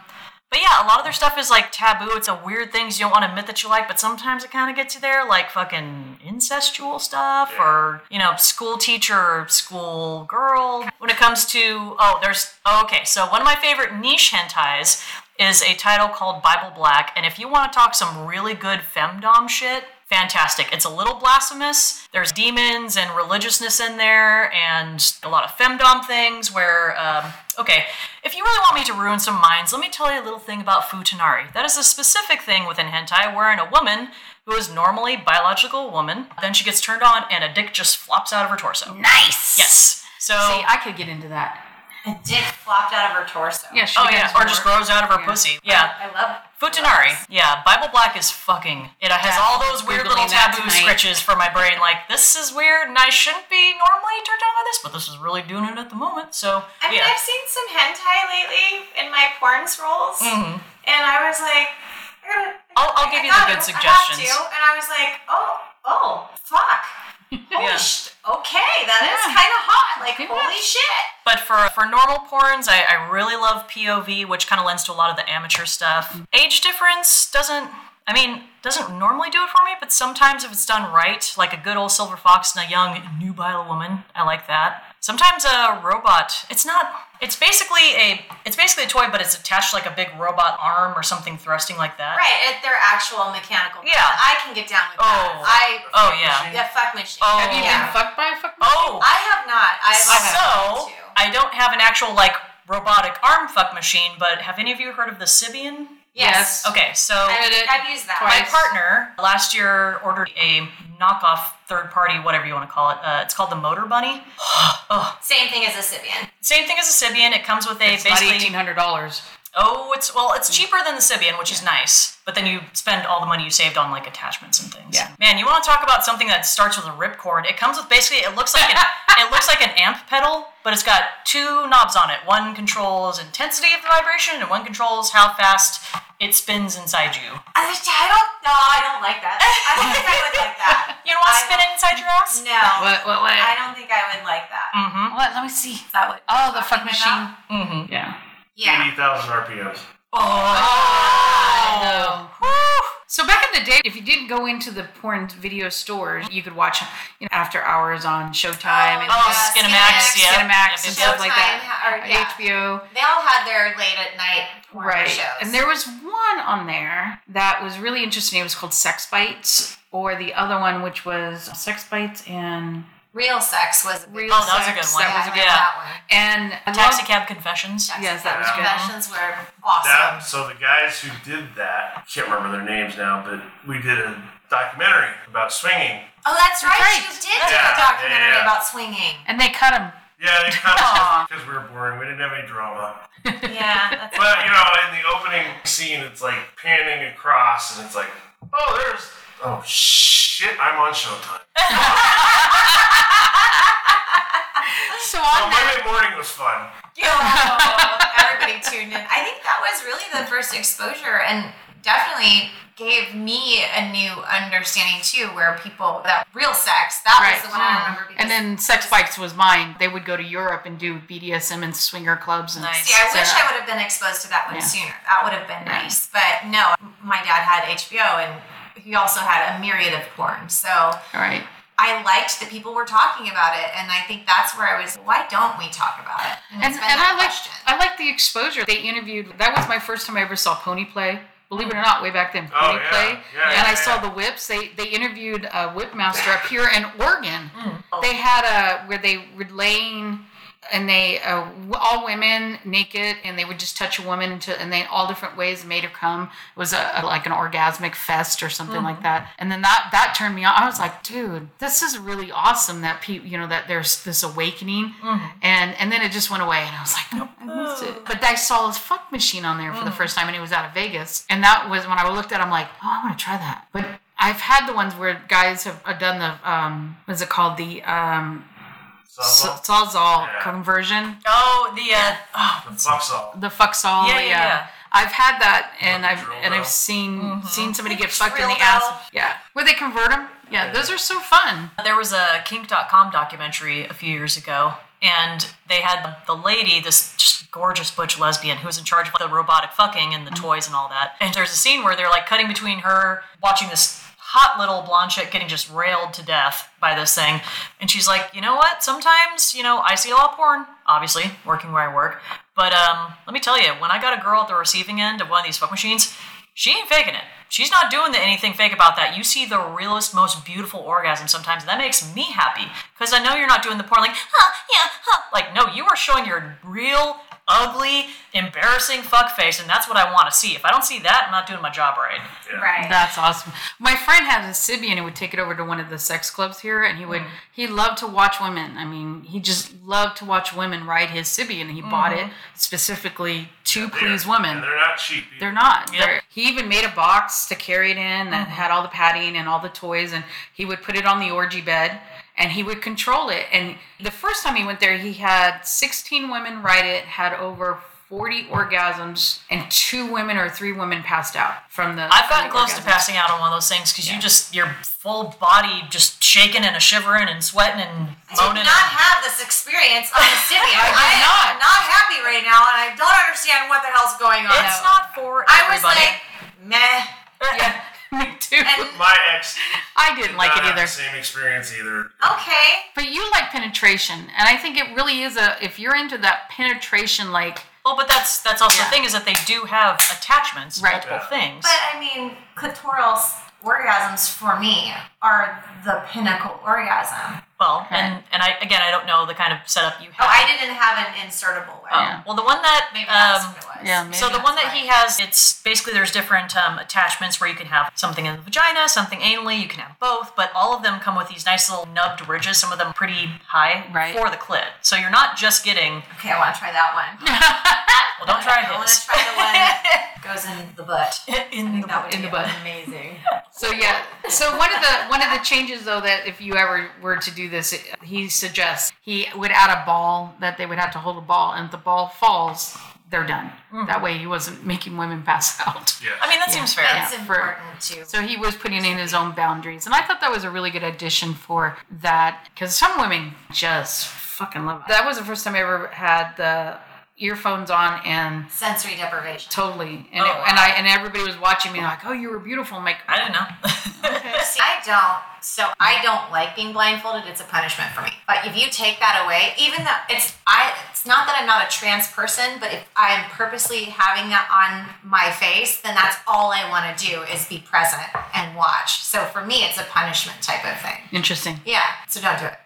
But yeah, a lot of their stuff is like taboo. It's a weird things you don't want to admit that you like, but sometimes it kind of gets you there, like fucking incestual stuff yeah. or, you know, school teacher or school girl. When it comes to, oh, there's, oh, okay, so one of my favorite niche hentais is a title called Bible Black. And if you want to talk some really good femdom shit, fantastic. It's a little blasphemous. There's demons and religiousness in there and a lot of femdom things where, um, okay, if you really want me to ruin some minds, let me tell you a little thing about Futanari. That is a specific thing within hentai wherein a woman who is normally a biological woman, then she gets turned on and a dick just flops out of her torso. Nice! Yes. So see, I could get into that. A dick flopped out of her torso. Yeah, she oh, yeah. Or just grows out of her yeah. pussy. Yeah. I, I love Futanari. Yeah, Bible Black is fucking... It has yeah, all those weird little taboo scritches for my brain. Like, this is weird and I shouldn't be normally turned on by this, but this is really doing it at the moment, so... I mean, yeah. I've seen some hentai lately in my porn scrolls, mm-hmm. and I was like... I gotta, I I'll, I'll give I, you I the good it, suggestions. I have to, and I was like, oh, oh, fuck. Holy yeah. sh- okay, that yeah. is kind of hot. Like, yeah. holy shit. But for for normal porns, I, I really love P O V, which kind of lends to a lot of the amateur stuff. Mm-hmm. Age difference doesn't, I mean, doesn't normally do it for me, but sometimes if it's done right, like a good old silver fox and a young nubile woman, I like that. Sometimes a robot, it's not, it's basically a, it's basically a toy, but it's attached to like a big robot arm or something thrusting like that. Right, it, they're actual mechanical. Yeah. But I can get down with oh. that. I, oh, yeah. Machine. Yeah, fuck machine. Oh, have you yeah. been fucked by a fuck machine? Oh. I have not. I've So, to. I don't have an actual like robotic arm fuck machine, but have any of you heard of the Sibian? Yes. yes. Okay, so I've, I've used that. Twice. My partner last year ordered a knockoff third party, whatever you want to call it. Uh, it's called the Motor Bunny. oh. Same thing as a Sibian. Same thing as a Sibian. It comes with a it's basically eighteen hundred dollars. Oh, it's well, it's cheaper than the Sibian, which yeah. is nice. But then you spend all the money you saved on like attachments and things. Yeah. Man, you want to talk about something that starts with a ripcord? It comes with basically it looks like an, it looks like an amp pedal, but it's got two knobs on it. One controls intensity of the vibration, and one controls how fast it spins inside you. I don't. No, I don't like that. I don't think I would like that. You don't want to spin it inside your ass? No. What? What? What? I don't think I would like that. Mm-hmm. What? Let me see. Is that what? Oh, the fuck machine. Mm-hmm. Yeah. Yeah. eighty thousand R P Ms. Oh, I know. So back in the day, if you didn't go into the porn video stores, you could watch, you know, after hours on Showtime and oh, yeah. Skinamax, Skinamax, yeah. Skinamax yeah. and stuff like that. Or, yeah. H B O. They all had their late at night porn right. shows. And there was one on there that was really interesting. It was called Sex Bites, or the other one, which was Sex Bites and Real Sex was a Real oh, that was a good one. That was a good yeah. one. And Taxi Cab Confessions. Taxi yes, that was good. Confessions were awesome. That, so the guys who did that, I can't remember their names now, but we did a documentary about swinging. Oh, that's right. right. You did yeah. do a documentary yeah, yeah. about swinging. And they cut them. Yeah, they cut us because we were boring. We didn't have any drama. Yeah. That's but, you know, in the opening scene, it's like panning across, and it's like, oh, there's, oh, shit, I'm on Showtime. So, on so Monday morning was fun. Yeah, everybody tuned in. I think that was really the first exposure, and definitely gave me a new understanding too, where people that Real Sex that right. was the one mm. I remember. And then Sex Bites was mine. They would go to Europe and do B D S M and swinger clubs. And nice. See, I Sarah. wish I would have been exposed to that one yeah. sooner. That would have been yeah. nice. But no, my dad had H B O, and he also had a myriad of porn. So all right. I liked that people were talking about it, and I think that's where I was, why don't we talk about it? And, and, and I like I like the exposure. They interviewed, that was my first time I ever saw Pony Play. Believe it or not, way back then, Pony oh, yeah. Play. Yeah, and yeah, I yeah. saw the whips. They they interviewed a whip master up here in Oregon. Mm. Oh. They had a, where they were laying, and they, uh, all women naked, and they would just touch a woman into, and they, all different ways made her come. It was a, a, like an orgasmic fest or something mm-hmm. like that. And then that, that turned me on. I was like, dude, this is really awesome that people, you know, that there's this awakening. Mm-hmm. And, and then it just went away, and I was like, nope, I missed it. But I saw this fuck machine on there for mm-hmm. the first time, and it was out of Vegas. And that was when I looked at it, I'm like, oh, I want to try that. But I've had the ones where guys have done the, um, what's it called? The, um, Sawzall, Sawzall yeah. conversion. Oh, the uh, oh, the fucksall. The fucksall. Yeah, yeah, yeah. yeah. I've had that, and I've and out. I've seen mm-hmm. seen somebody get fucked in the ass. Out. Yeah, where they convert them. Yeah, yeah, those are so fun. There was a kink dot com documentary a few years ago, and they had the lady, this just gorgeous butch lesbian, who was in charge of the robotic fucking and the mm-hmm. toys and all that. And there's a scene where they're like cutting between her watching this hot little blonde chick getting just railed to death by this thing. And she's like, you know what? Sometimes, you know, I see a lot of porn, obviously, working where I work. But um, let me tell you, when I got a girl at the receiving end of one of these fuck machines, she ain't faking it. She's not doing the, anything fake about that. You see the realest, most beautiful orgasm sometimes. And that makes me happy. Because I know you're not doing the porn like, huh, yeah, huh. Like, no, you are showing your real, ugly, embarrassing fuckface, and that's what I want to see. If I don't see that, I'm not doing my job right. Yeah. Right. That's awesome. My friend had a Sibian who would take it over to one of the sex clubs here, and he would mm. he loved to watch women. I mean, he just loved to watch women ride his Sibian. He mm. bought it specifically to yeah, please are, women. They're not cheap. Either. They're not. Yep. They're, he even made a box to carry it in mm-hmm. that had all the padding and all the toys, and he would put it on the orgy bed. And he would control it. And the first time he went there, he had sixteen women ride it, had over forty orgasms, and two women or three women passed out from the. I've gotten close orgasms. to passing out on one of those things because yeah. you just your full body just shaking and a shivering and sweating and moaning. I did not and... have this experience on the Sibian. I did not. I'm not happy right now, and I don't understand what the hell's going on. It's not for everybody. I was like, meh. Yeah. Me too. And my ex. I didn't like it either. The same experience either. Okay. But you like penetration, and I think it really is a. If you're into that penetration, like. Well, but that's that's also yeah. the thing is that they do have attachments, right. multiple yeah. things. But I mean, clitoral orgasms for me are the pinnacle orgasm. Well, okay. and and I again, I don't know the kind of setup you have. Oh, I didn't have an insertable one. Oh. Yeah. Well, the one that maybe that's um, what it was. Yeah, maybe so the one that right. he has, it's basically there's different um, attachments where you can have something in the vagina, something anally. You can have both, but all of them come with these nice little nubbed ridges. Some of them pretty high right. for the clit. So you're not just getting. Okay, I want to try that one. Well, don't try his. I want to try the one that goes in the butt. In I think the that would in be the butt. Amazing. So yeah. So one of the one of the changes though that if you ever were to do this, he suggests he would add a ball that they would have to hold a ball, and if the ball falls, they're done. Mm-hmm. That way, he wasn't making women pass out. Yeah, I mean that yeah. seems fair. That's yeah. important too. So he was putting in his own boundaries, and I thought that was a really good addition for that because some women just fucking love it. That was the first time I ever had the earphones on and sensory deprivation. Totally, and oh, it, wow. and I and everybody was watching me like, oh, you were beautiful. I'm like, I don't know. Okay. See, I don't. So I don't like being blindfolded. It's a punishment for me. But if you take that away, even though it's I, it's not that I'm not a trans person, but if I am purposely having that on my face, then that's all I want to do is be present and watch. So for me, it's a punishment type of thing. Interesting. Yeah. So don't do it.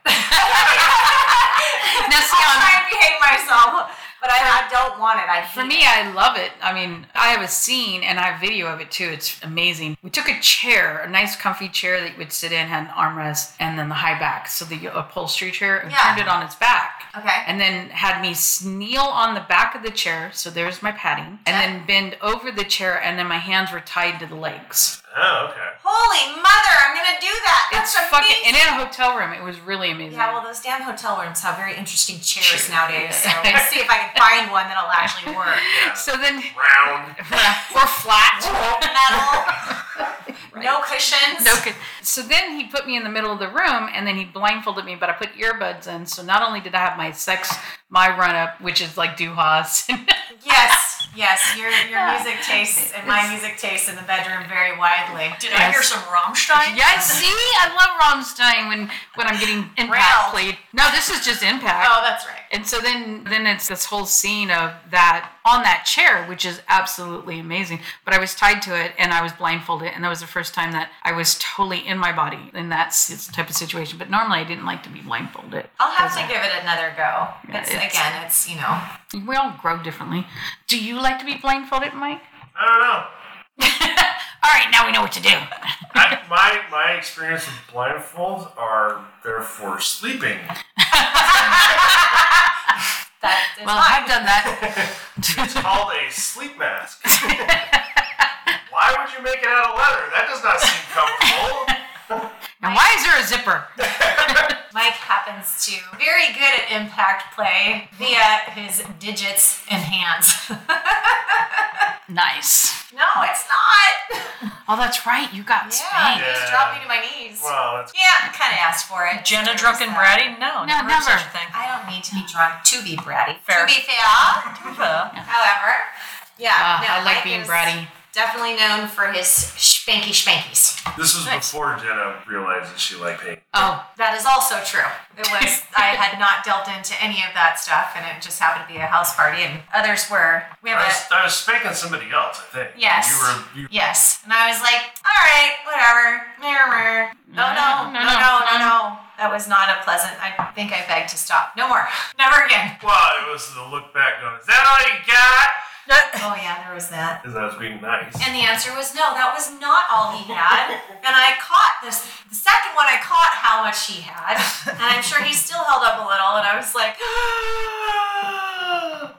Now, see, I'm trying to behave myself, but I, I don't want it. I hate for me, it. I love it. I mean, I have a scene and I have video of it too. It's amazing. We took a chair, a nice comfy chair that you would sit in. Had an armrest and then the high back, so the upholstery chair, and yeah. turned it on its back. Okay. And then had me kneel on the back of the chair, so there's my padding, and yeah. then bend over the chair, and then my hands were tied to the legs. Oh, okay. Holy mother, I'm gonna do that. That's it's fucking amazing. And in a hotel room, it was really amazing. Yeah, well, those damn hotel rooms have very interesting chairs nowadays. So we'll see if I can find one that'll actually work. Yeah. So then, round or flat, metal. Right. No cushions. No cushions. So then he put me in the middle of the room, and then he blindfolded me, but I put earbuds in. So not only did I have my sex, my run-up, which is like Duhas. Yes, yes. Your your music tastes and my music tastes in the bedroom very widely. Did yes. I hear some Rammstein? Yes. See, I love Rammstein when, when I'm getting impact played. No, this is just impact. Oh, that's right. And so then then it's this whole scene of that on that chair, which is absolutely amazing. But I was tied to it, and I was blindfolded, and that was the first First time that I was totally in my body in that type of situation, but normally I didn't like to be blindfolded. I'll have to I, give it another go. It's, it's, again, it's you know, we all grow differently. Do you like to be blindfolded, Mike? I don't know. All right, now we know what to do. I, my my experience with blindfolds are they're for sleeping. That well, not. I've done that. It's called a sleep mask. Why would you make it out of leather? That does not seem comfortable. And why is there a zipper? Mike happens to be very good at impact play via his digits and hands. Nice. No, it's not. Oh, that's right. You got yeah, spanked. Yeah, just dropped me to my knees. Well, that's... Yeah, I kind of asked for it. Jenna drunk and bratty? No, no, never. never. Such a thing. I don't need to be drunk to be bratty. Fair. To be fair. Yeah. However, yeah. Uh, no, I like Mike being is... bratty. Definitely known for his spanky spankies. This was nice. Before Jenna realized that she liked pain. Oh, that is also true. It was I had not delved into any of that stuff, and it just happened to be a house party, and others were. We have I, was, a, I was spanking somebody else, I think. Yes. You were. You... Yes, and I was like, all right, whatever. No, no, no, no, no, no, no. no, no. That was not a pleasant. I think I begged to stop. No more. Never again. Well, it was the look back going, is that all you got? Oh yeah, there was that. Because I was being nice. And the answer was no, that was not all he had. And I caught this, the second one I caught how much he had. And I'm sure he still held up a little, and I was like,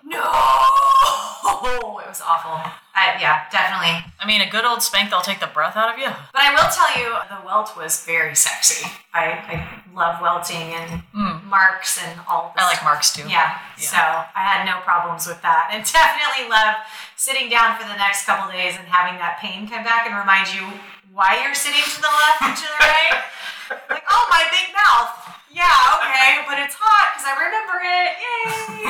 no! It was awful. I, yeah, definitely. I mean, a good old spank, they'll take the breath out of you. But I will tell you, the welt was very sexy. I, I love welting and... Mm. marks and all this I like stuff. Marks too. Yeah. yeah. So I had no problems with that. And definitely love sitting down for the next couple of days and having that pain come back and remind you why you're sitting to the left and to the right. Like, oh, my big mouth. Yeah, okay, but it's hot because I remember it. Yay!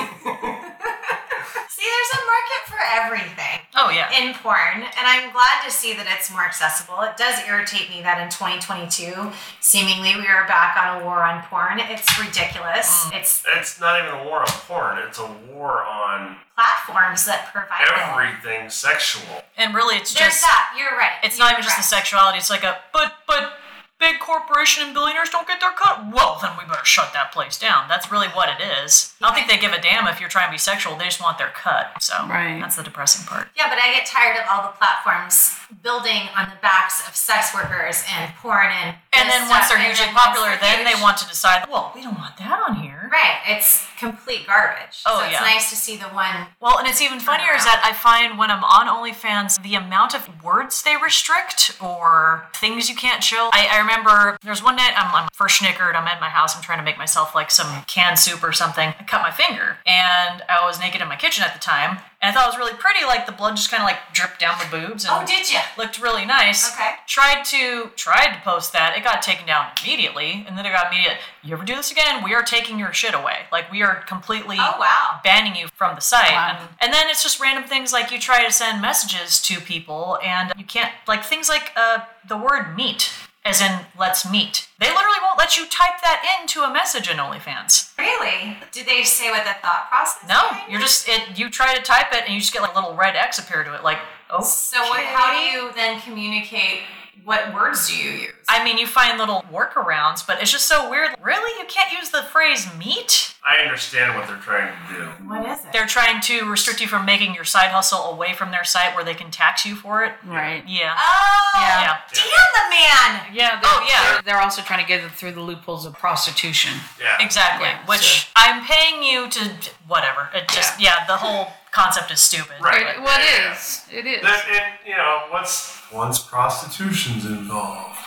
See, there's a market for everything. Oh, yeah. In porn, and I'm glad to see that it's more accessible. It does irritate me that in twenty twenty-two, seemingly we are back on a war on porn. It's ridiculous. Mm. It's it's not even a war on porn. It's a war on platforms that provide everything it. Sexual. And really, it's there's just that. You're right. It's You're not even correct. Just the sexuality. It's like a but but. Big corporation and billionaires don't get their cut. Well, then we better shut that place down. That's really what it is. I don't think they give a damn if you're trying to be sexual. They just want their cut. So right. That's the depressing part. Yeah, but I get tired of all the platforms building on the backs of sex workers and porn and And then once they're hugely popular, then they want to decide, well, we don't want that on here. Right. It's complete garbage. Oh, so it's yeah. nice to see the one. Well, and it's even funnier is that I find when I'm on OnlyFans, the amount of words they restrict or things you can't show. I, I remember I remember there's one night I'm, I'm first snickered. I'm at my house. I'm trying to make myself like some canned soup or something. I cut my finger and I was naked in my kitchen at the time. And I thought it was really pretty. Like the blood just kind of like dripped down my boobs. And oh, did you? Looked really nice. Okay. Tried to tried to post that. It got taken down immediately. And then it got immediate. You ever do this again? We are taking your shit away. Like we are completely oh, wow. banning you from the site. Wow. And, and then it's just random things like you try to send messages to people and you can't like things like uh, the word meat. As in, let's meet. They literally won't let you type that into a message in OnlyFans. Really? Do they say what the thought process is? No, you're just, it. You try to type it and you just get like a little red X appear to it. Like, oh. So what, how do you then communicate? What words do you use? I mean, you find little workarounds, but it's just so weird. Really? You can't use the phrase meat? I understand what they're trying to do. What is it? They're trying to restrict you from making your side hustle away from their site where they can tax you for it. Right. Yeah. Oh! Yeah. yeah. Damn the man! Yeah. Oh, yeah. They're, they're also trying to get them through the loopholes of prostitution. Yeah. Exactly. Yeah, which so. I'm paying you to... Whatever. It just... Yeah, yeah the whole... concept is stupid. Right. What well, yeah. is? It is. That, it, you know, once once prostitution's involved,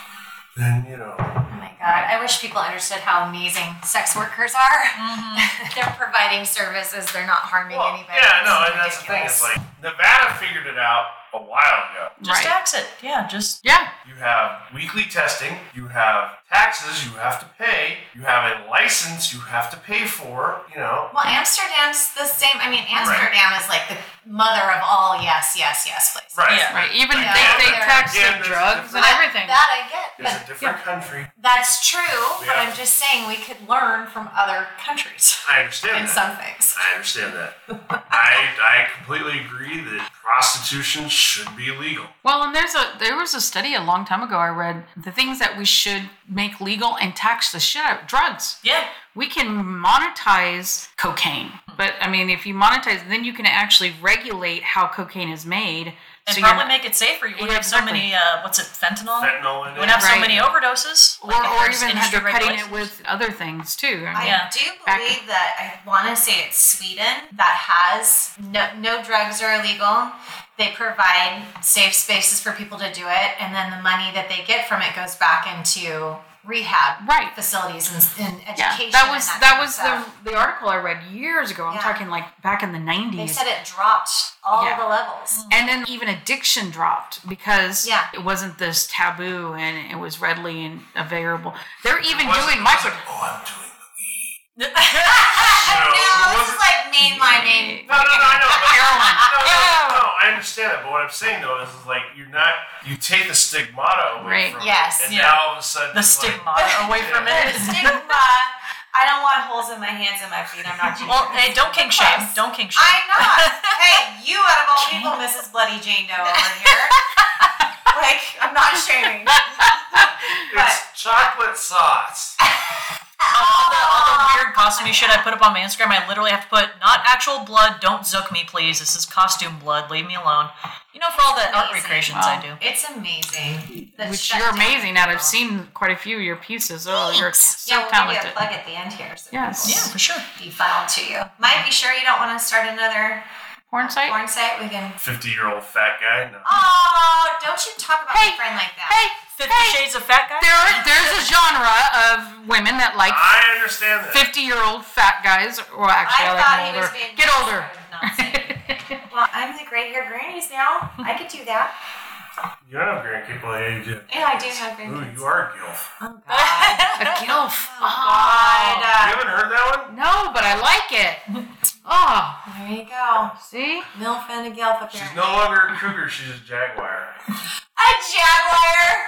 then you know. Oh my God! I wish people understood how amazing sex workers are. Mm-hmm. They're providing services. They're not harming well, anybody. Yeah, no, and that's the thing. It's like Nevada figured it out a while ago. Just right. tax it. Yeah, just yeah. You have weekly testing. You have taxes. You have to pay. You have a license. You have to pay for. You know. Well, Amsterdam's the same. I mean, Amsterdam right. is like the mother of all yes, yes, yes places. Right. Yeah. Right. Even yeah. they, they tax yeah, the drugs and everything. That I get. It's a different yeah. country. That's true, yeah. but I'm just saying we could learn from other countries. I understand. In that. Some things. I understand that. I I completely agree that prostitution should be legal. Well, and there's a there was a study a long time ago I read the things that we should make legal and tax the shit out of drugs. Yeah. We can monetize cocaine. But, I mean, if you monetize, then you can actually regulate how cocaine is made. And so probably make it safer. You wouldn't yeah, have so exactly. many, uh, what's it, fentanyl? Fentanyl. You wouldn't have right. so many overdoses. Or, like or even have they're cutting it with other things, too. I, mean, I do believe in. That, I want to say it's Sweden, that has no, no drugs are illegal. They provide safe spaces for people to do it. And then the money that they get from it goes back into... rehab right. facilities and, and education. Yeah, that was and that, that was the, the article I read years ago. I'm yeah. talking like back in the nineties. They said it dropped all yeah. the levels. Mm-hmm. And then even addiction dropped because yeah. it wasn't this taboo and it was readily and available. They're even it doing my... Like, oh, I'm doing the weed. no, no this is like name my name. No, no, no, I know. Heroin. No, no, no, no, I understand it. But what I'm saying though is, is like you're not... You take the stigmata away right. from yes. it, and yeah. now all of a sudden... The stigmata like, away yeah. from it. The stigma. I don't want holes in my hands and my feet. I'm not... Well, hey, don't kink shame. Don't kink shame. I'm not. Hey, you out of all people, Missus Bloody Jane Doe over here. Like, I'm not shaming. It's chocolate sauce. All the, all the weird costumey shit I put up on my Instagram, I literally have to put, not actual blood, don't zook me please, this is costume blood, leave me alone. You know, for all the art recreations wow. I do. It's amazing. The Which you're amazing at. I've seen quite a few of your pieces. Oh, you're so yeah, talented. Yeah, we'll give you a plug at the end here. So yes. Yeah, for sure. Be funneled to you. Might be sure you don't want to start another... Porn site? Porn site, we can... fifty-year-old fat guy? No. Oh, don't you talk about hey, my friend like that. Hey, Fifty hey, Shades of Fat Guys? There are, there's a genre of women that like I understand that. fifty-year-old fat guys. Well, actually, I, I thought like he older. was being Get older. Well, I'm the gray-haired grannies now. I could do that. You don't have grand people at age. Yeah, I do have grand people. Ooh, you are a gilf. Oh, God. A gilf. Oh, God. You haven't heard that one? No, but I like it. Oh. There you go. See? Milf and a gilf up there. She's no longer a cougar. She's a jaguar. A jaguar?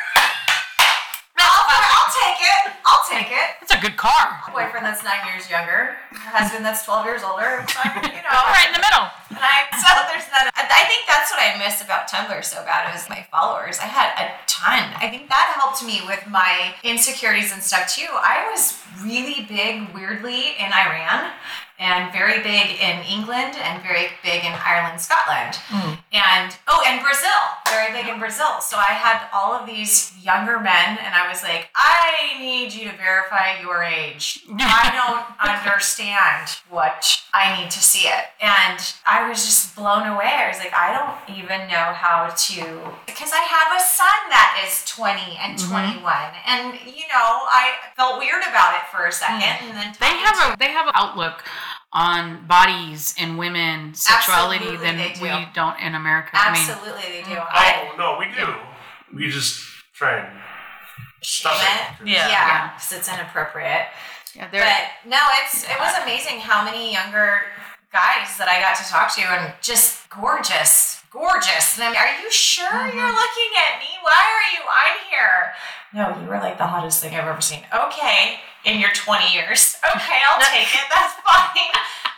I'll, I'll take it. I'll take it. It's a good car. A boyfriend that's nine years younger. A husband that's twelve years older. But, you know. Right in the middle. And I, so there's that. I think that's what I miss about Tumblr so bad is my followers. I had a ton. I think that helped me with my insecurities and stuff too. I was really big, weirdly, in Iran. And very big in England and very big in Ireland, Scotland. Mm. And, oh, and Brazil, very big in Brazil. So I had all of these younger men and I was like, I need you to verify your age. I don't understand what I need to see it. And I was just blown away. I was like, I don't even know how to, because I have a son that is twenty and mm-hmm. twenty-one. And, you know, I felt weird about it for a second. Mm. And then they have a, they have an outlook on bodies and women sexuality Absolutely than do. we don't in America. Absolutely, I mean, they do. Oh no, we do. Yeah. We just try and stop it. it. Yeah, yeah, because yeah. it's inappropriate. Yeah, but no, it's yeah. it was amazing how many younger guys that I got to talk to and just gorgeous, gorgeous. And I'm, are you sure mm-hmm. you're looking at me? Why are you on here? No, you were like the hottest thing I've ever seen. Okay. In your twenty years. Okay, I'll take it. That's fine.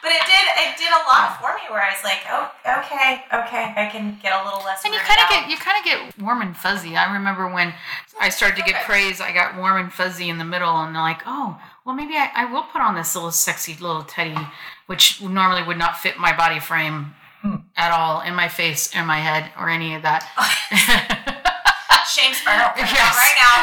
But it did it did a lot for me where I was like, oh, okay, okay, I can get a little less. And you kind of get you kind of get warm and fuzzy. I remember when I started to get praise, I got warm and fuzzy in the middle, and they're like, oh, well, maybe I, I will put on this little sexy little teddy, which normally would not fit my body frame at all, in my face, in my head, or any of that. Shame spiral yes. right now.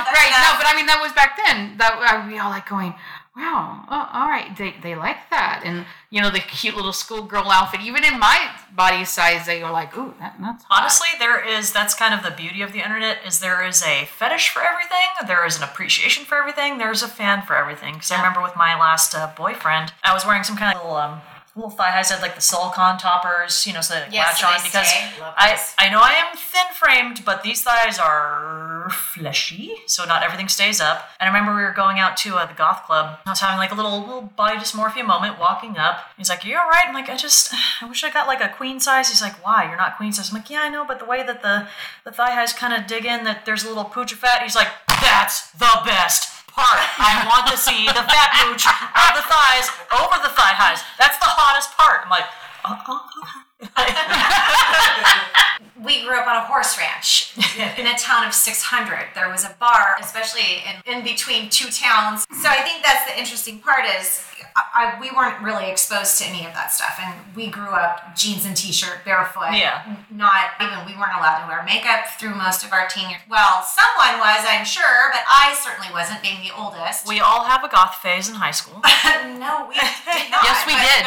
That's right, enough. No, but I mean that was back then. That I would be all like going, wow, oh, all right, they they like that, and you know the cute little schoolgirl outfit. Even in my body size, they were like, ooh, that, that's hot. Honestly, there is that's kind of the beauty of the internet is there is a fetish for everything, there is an appreciation for everything, there is a fan for everything. Because I remember with my last uh, boyfriend, I was wearing some kind of little. Um, Little thigh highs had like the silicone toppers, you know, so that it yes, latch on. Because I, I, I know I am thin framed, but these thighs are fleshy, so not everything stays up. And I remember we were going out to uh, the goth club. I was having like a little little body dysmorphia moment, walking up. He's like, "You're all right." I'm like, "I just, I wish I got like a queen size." He's like, "Why? You're not queen size." I'm like, "Yeah, I know, but the way that the the thigh highs kind of dig in, that there's a little pooch of fat." He's like, "That's the best." Part. I want to see the fat pooch of the thighs over the thigh highs. That's the hottest part. I'm like, oh. We grew up on a horse ranch in a town of six hundred. There was a bar, especially in, in between two towns. So I think that's the interesting part is I, I, we weren't really exposed to any of that stuff. And we grew up jeans and t-shirt, barefoot. Yeah. Not even, we weren't allowed to wear makeup through most of our teen years. Well, someone was, I'm sure, but I certainly wasn't, being the oldest. We all have a goth phase in high school. No, we did not. Yes, we did.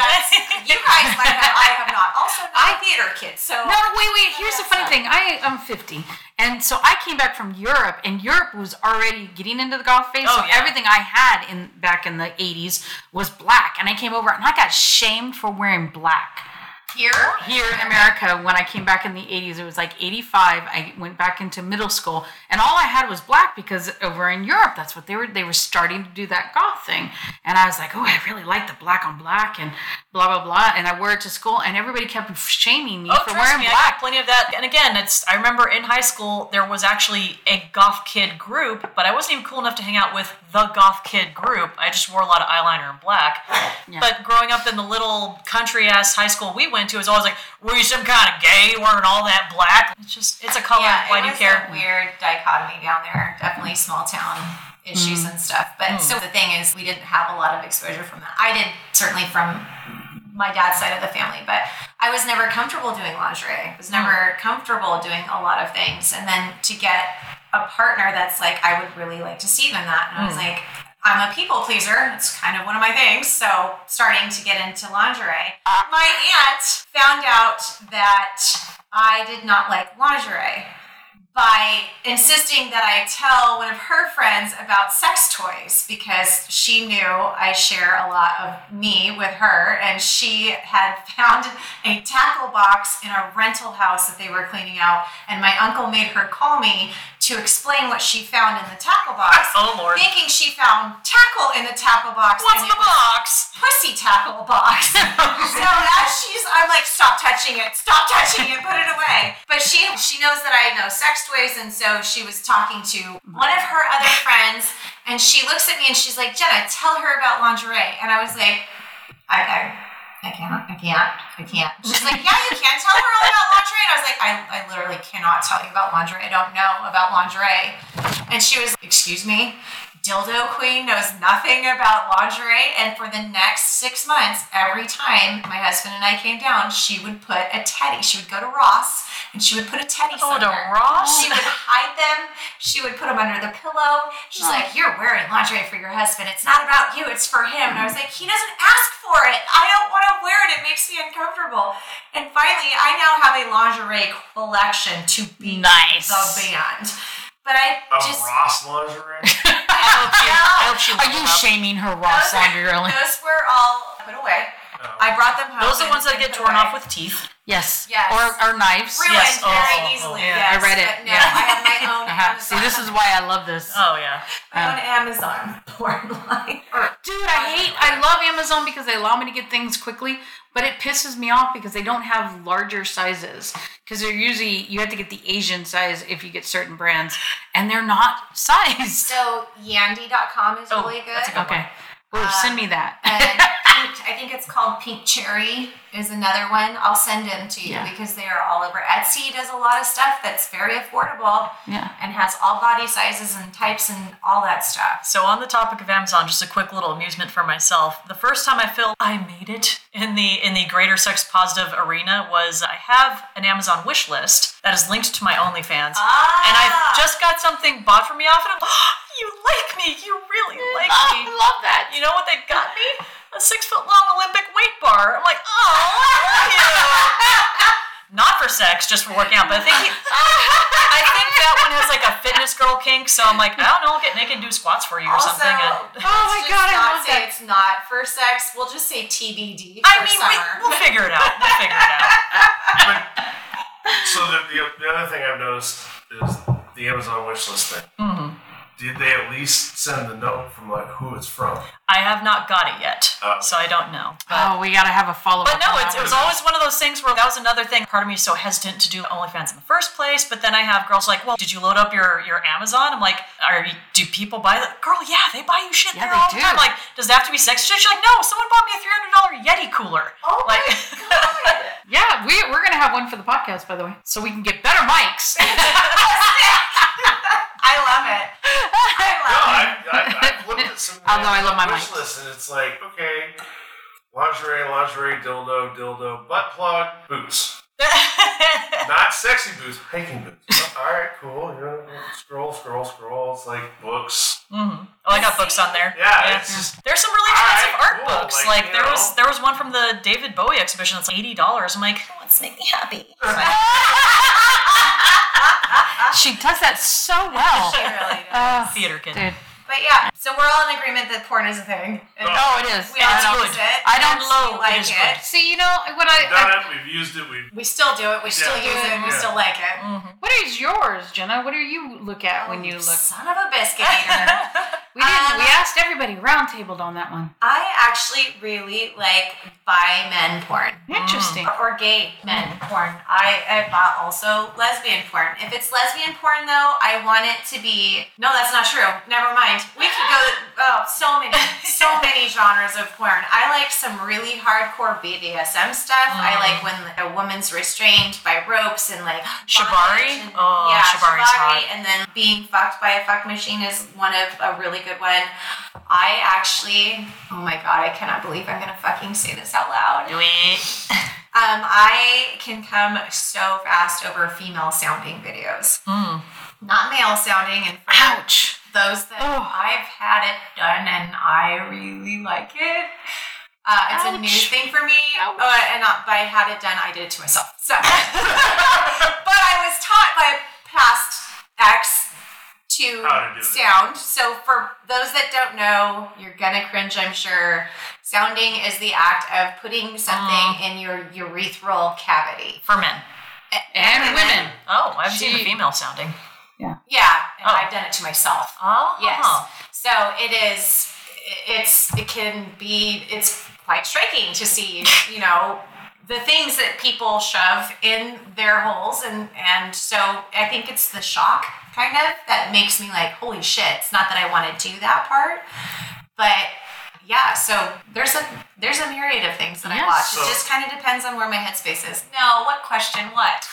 You guys might have, I have not. Also, I'm a theater kid, so. No, wait, wait, here's the funny thing. I am fifty. And so I came back from Europe, and Europe was already getting into the goth phase. Oh, so yeah. Everything I had in back in the eighties was black. And I came over, and I got shamed for wearing black. Here? Here in America, when I came back in the eighties, it was like eighty-five. I went back into middle school, and all I had was black because over in Europe, that's what they were. They were starting to do that goth thing. And I was like, oh, I really like the black on black, and blah, blah, blah, and I wore it to school, and everybody kept shaming me oh, for wearing me, black. I got plenty of that. And again, it's I remember in high school, there was actually a goth kid group, but I wasn't even cool enough to hang out with the goth kid group. I just wore a lot of eyeliner and black. Yeah. But growing up in the little country-ass high school we went to, it was always like, were you some kind of gay wearing all that black? It's just, it's a color. Yeah, why do you care? It was a weird dichotomy down there. Definitely small town issues mm. and stuff. But mm. so the thing is, we didn't have a lot of exposure from that. I did, certainly from my dad's side of the family, but I was never comfortable doing lingerie. I was never comfortable doing a lot of things. And then to get a partner that's like, I would really like to see them that. And I was like, I'm a people pleaser. It's kind of one of my things. So starting to get into lingerie, my aunt found out that I did not like lingerie. by insisting that I tell one of her friends about sex toys, because she knew I share a lot of me with her, and she had found a tackle box in a rental house that they were cleaning out, and my uncle made her call me to explain what she found in the tackle box. Oh, Lord. Thinking she found tackle in the tackle box. What's the box? Pussy tackle box. So as she's, I'm like, stop touching it, stop touching it, put it away. But she she knows that I know sex toys, and so she was talking to one of her other friends, and she looks at me and she's like, Jenna, tell her about lingerie. And I was like, I I I can't, I can't, I can't. She's like, yeah, you can. Tell her all about lingerie. And I was like, I, I literally cannot tell you about lingerie. I don't know about lingerie. And she was like, excuse me, dildo queen knows nothing about lingerie. And for the next six months, every time my husband and I came down, she would put a teddy. She would go to Ross and she would put a teddy oh, somewhere. Oh, to Ross? She would hide them. She would put them under the pillow. She's oh. like, you're wearing lingerie for your husband. It's not about you. It's for him. And I was like, he doesn't ask for it. I don't want to wear it. It makes me uncomfortable. And finally, I now have a lingerie collection to be nice. The band. But I a just... Ross lingerie? I hope she, I hope she Are you up. Shaming her Ross those, lingerie? Those were all put away. No. I brought them home. Those are the ones that get torn away. Off with teeth. Yes. Yes. Or, or knives. Ruined yes. very oh, easily. Oh, oh. Yes. I read it. But no, yeah. I have my own Amazon. See, this is why I love this. Oh, yeah. My um, own Amazon porn line. Dude, I hate, I love Amazon because they allow me to get things quickly, but it pisses me off because they don't have larger sizes. Because they're usually, you have to get the Asian size if you get certain brands, and they're not sized. So, yandy dot com is oh, really good. That's a good okay. One. Oh, send me that. Um, and I think it's called Pink Cherry is another one. I'll send them to you yeah. because they are all over. Etsy does a lot of stuff that's very affordable yeah. and has all body sizes and types and all that stuff. So on the topic of Amazon, just a quick little amusement for myself. The first time I feel I made it in the in the greater sex positive arena was I have an Amazon wish list that is linked to my OnlyFans. Ah. And I just got something bought for me off of it. You like me. You really like me. I love that. You know what they got me? A six-foot-long Olympic weight bar. I'm like, oh, thank you. Not for sex, just for working out. But I think he, I think that one has like a fitness girl kink. So I'm like, I don't know. I'll get naked and do squats for you or also, something. And oh my God, I love that. It's not for sex. We'll just say T B D. For I mean, we, we'll figure it out. We'll figure it out. But, so the, the the other thing I've noticed is the Amazon wish list thing. Mm-hmm. Did they at least send the note from like who it's from? I have not got it yet, uh, so I don't know. But, oh, we got to have a follow-up. But no, it's, it was always one of those things where that was another thing. Part of me is so hesitant to do OnlyFans in the first place, but then I have girls like, well, did you load up your, your Amazon? I'm like, are you, do people buy that? Girl, yeah, they buy you shit yeah, there all the time. Like, does it have to be sex shit? She's like, no, someone bought me a three hundred dollars Yeti cooler. Oh, like, my God. Yeah, we, we're going to have one for the podcast, by the way, so we can get better mics. I love it. I love no, it. I, I, I've looked at some Although I love my wish list, and it's like, okay, lingerie, lingerie, dildo, dildo, butt plug, boots. Not sexy boots, hiking boots. All right, cool. Yeah, scroll, scroll, scroll. It's like books. Mm-hmm. Oh, I got books on there. Yeah, yeah. It's just, there's some really expensive right, art cool. books. Like, like there know. was there was one from the David Bowie exhibition that's like eighty dollars. I'm like, oh, let's make me happy. She does that so well. She really does. Oh, theater kid. Dude. But yeah, so we're all in agreement that porn is a thing. And oh, it is. We all use it. I don't know. like it. it. See, you know, what I... We've done I, it, we've used it, we've... We still do it, we yeah. still use it, we yeah. still like it. Mm-hmm. What is yours, Jenna? What do you look at oh, when you look... Son of a biscuit eater. we, didn't, um, we asked everybody, round-tabled on that one. I actually really like bi men porn. Interesting. Mm. Or gay men porn. I, I bought also lesbian porn. If it's lesbian porn, though, I want it to be... No, that's not true. Never mind. We could go oh, so many, so many genres of porn. I like some really hardcore B D S M stuff. Mm. I like when a woman's restrained by ropes and like Shibari. And, oh, yeah, Shibari's Shibari. Hot. And then being fucked by a fuck machine is one of a really good one. I actually, oh my God, I cannot believe I'm gonna fucking say this out loud. Do it. Um, I can come so fast over female sounding videos. Mm. Not male sounding and ouch. Those that oh. I've had it done and I really like it. Uh, it's Ouch. a new thing for me. Uh, and not by had it done, I did it to myself. So, but I was taught by past sound. So for those that don't know, you're gonna cringe, I'm sure. Sounding is the act of putting something mm. in your urethral cavity. For men. And, and, and women. women. Oh, I've she, seen a female sounding. Yeah. Yeah, and oh. I've done it to myself. Oh. Yes. So it is, it's, it can be, it's quite striking to see, you know, the things that people shove in their holes. And, and so I think it's the shock, kind of, that makes me like, holy shit. It's not that I want to do that part, but yeah. So there's a, there's a myriad of things that yes. I watch. So it just kind of depends on where my headspace is. No, what question? What?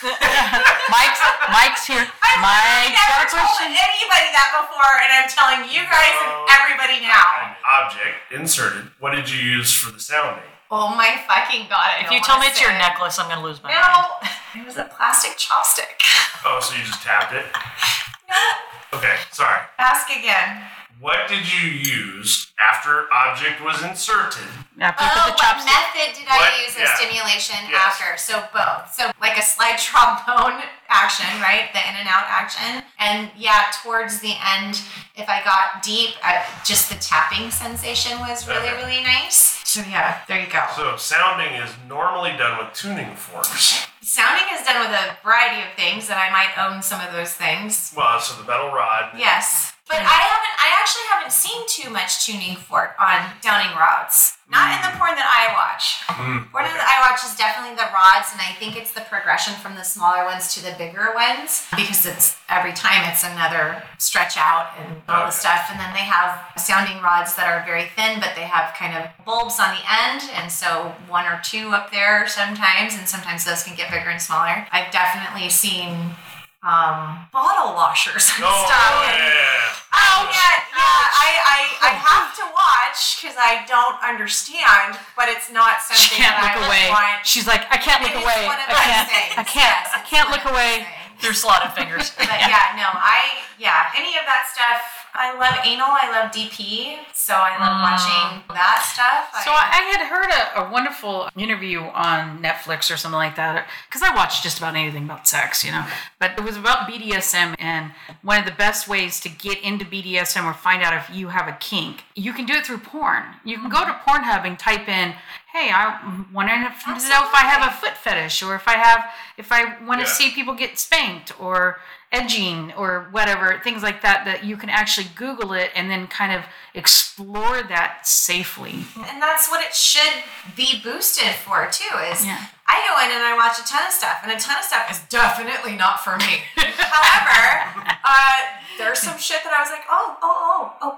Mike's, Mike's here. I've Mike's never got a question. Told anybody that before, and I'm telling you guys uh, and everybody now. An object inserted. What did you use for the sounding? Oh my fucking god! I if you tell me it's your it. necklace, I'm gonna lose my no, mind. It was a plastic chopstick. Oh, so you just tapped it? No. Okay, sorry. Ask again. What did you use after object was inserted? After oh, the what method did what? I use of yeah. stimulation yes. after? So both. So like a slide trombone action, right? The in and out action, and yeah, towards the end, if I got deep, I, just the tapping sensation was really, okay. really nice. So yeah, there you go. So sounding is normally done with tuning forks. Sounding is done with a variety of things, and I might own some of those things. Well, so the metal rod. Yes. But I haven't, I actually haven't seen too much tuning fork on sounding rods. Not mm. in the porn that I watch. Mm. Porn okay. that I watch is definitely the rods, and I think it's the progression from the smaller ones to the bigger ones, because it's every time it's another stretch out and all okay. the stuff. And then they have sounding rods that are very thin, but they have kind of bulbs on the end, and so one or two up there sometimes, and sometimes those can get bigger and smaller. I've definitely seen um, bottle washers and oh, stuff. Oh, yeah, yeah. Oh, yeah, yeah. I, I, I have to watch because I don't understand, but it's not something that I would want. She's like, I can't look away. I can't, I can't, I can't look away. There's a lot of fingers. But yeah, no, I, yeah, any of that stuff. I love anal. I love D P. So I love watching mm. that stuff. So I, I had heard a, a wonderful interview on Netflix or something like that, because I watch just about anything about sex, you know. But it was about B D S M, and one of the best ways to get into B D S M or find out if you have a kink, you can do it through porn. You can go to Pornhub and type in, hey, I want to know if I have a foot fetish, or if I have, if I want to yeah. see people get spanked or edging or whatever, things like that, that you can actually Google it and then kind of explore that safely. And that's what it should be boosted for too, is yeah. I go in and I watch a ton of stuff, and a ton of stuff is definitely not for me. However, uh, there's some shit that I was like, oh, oh, oh, oh,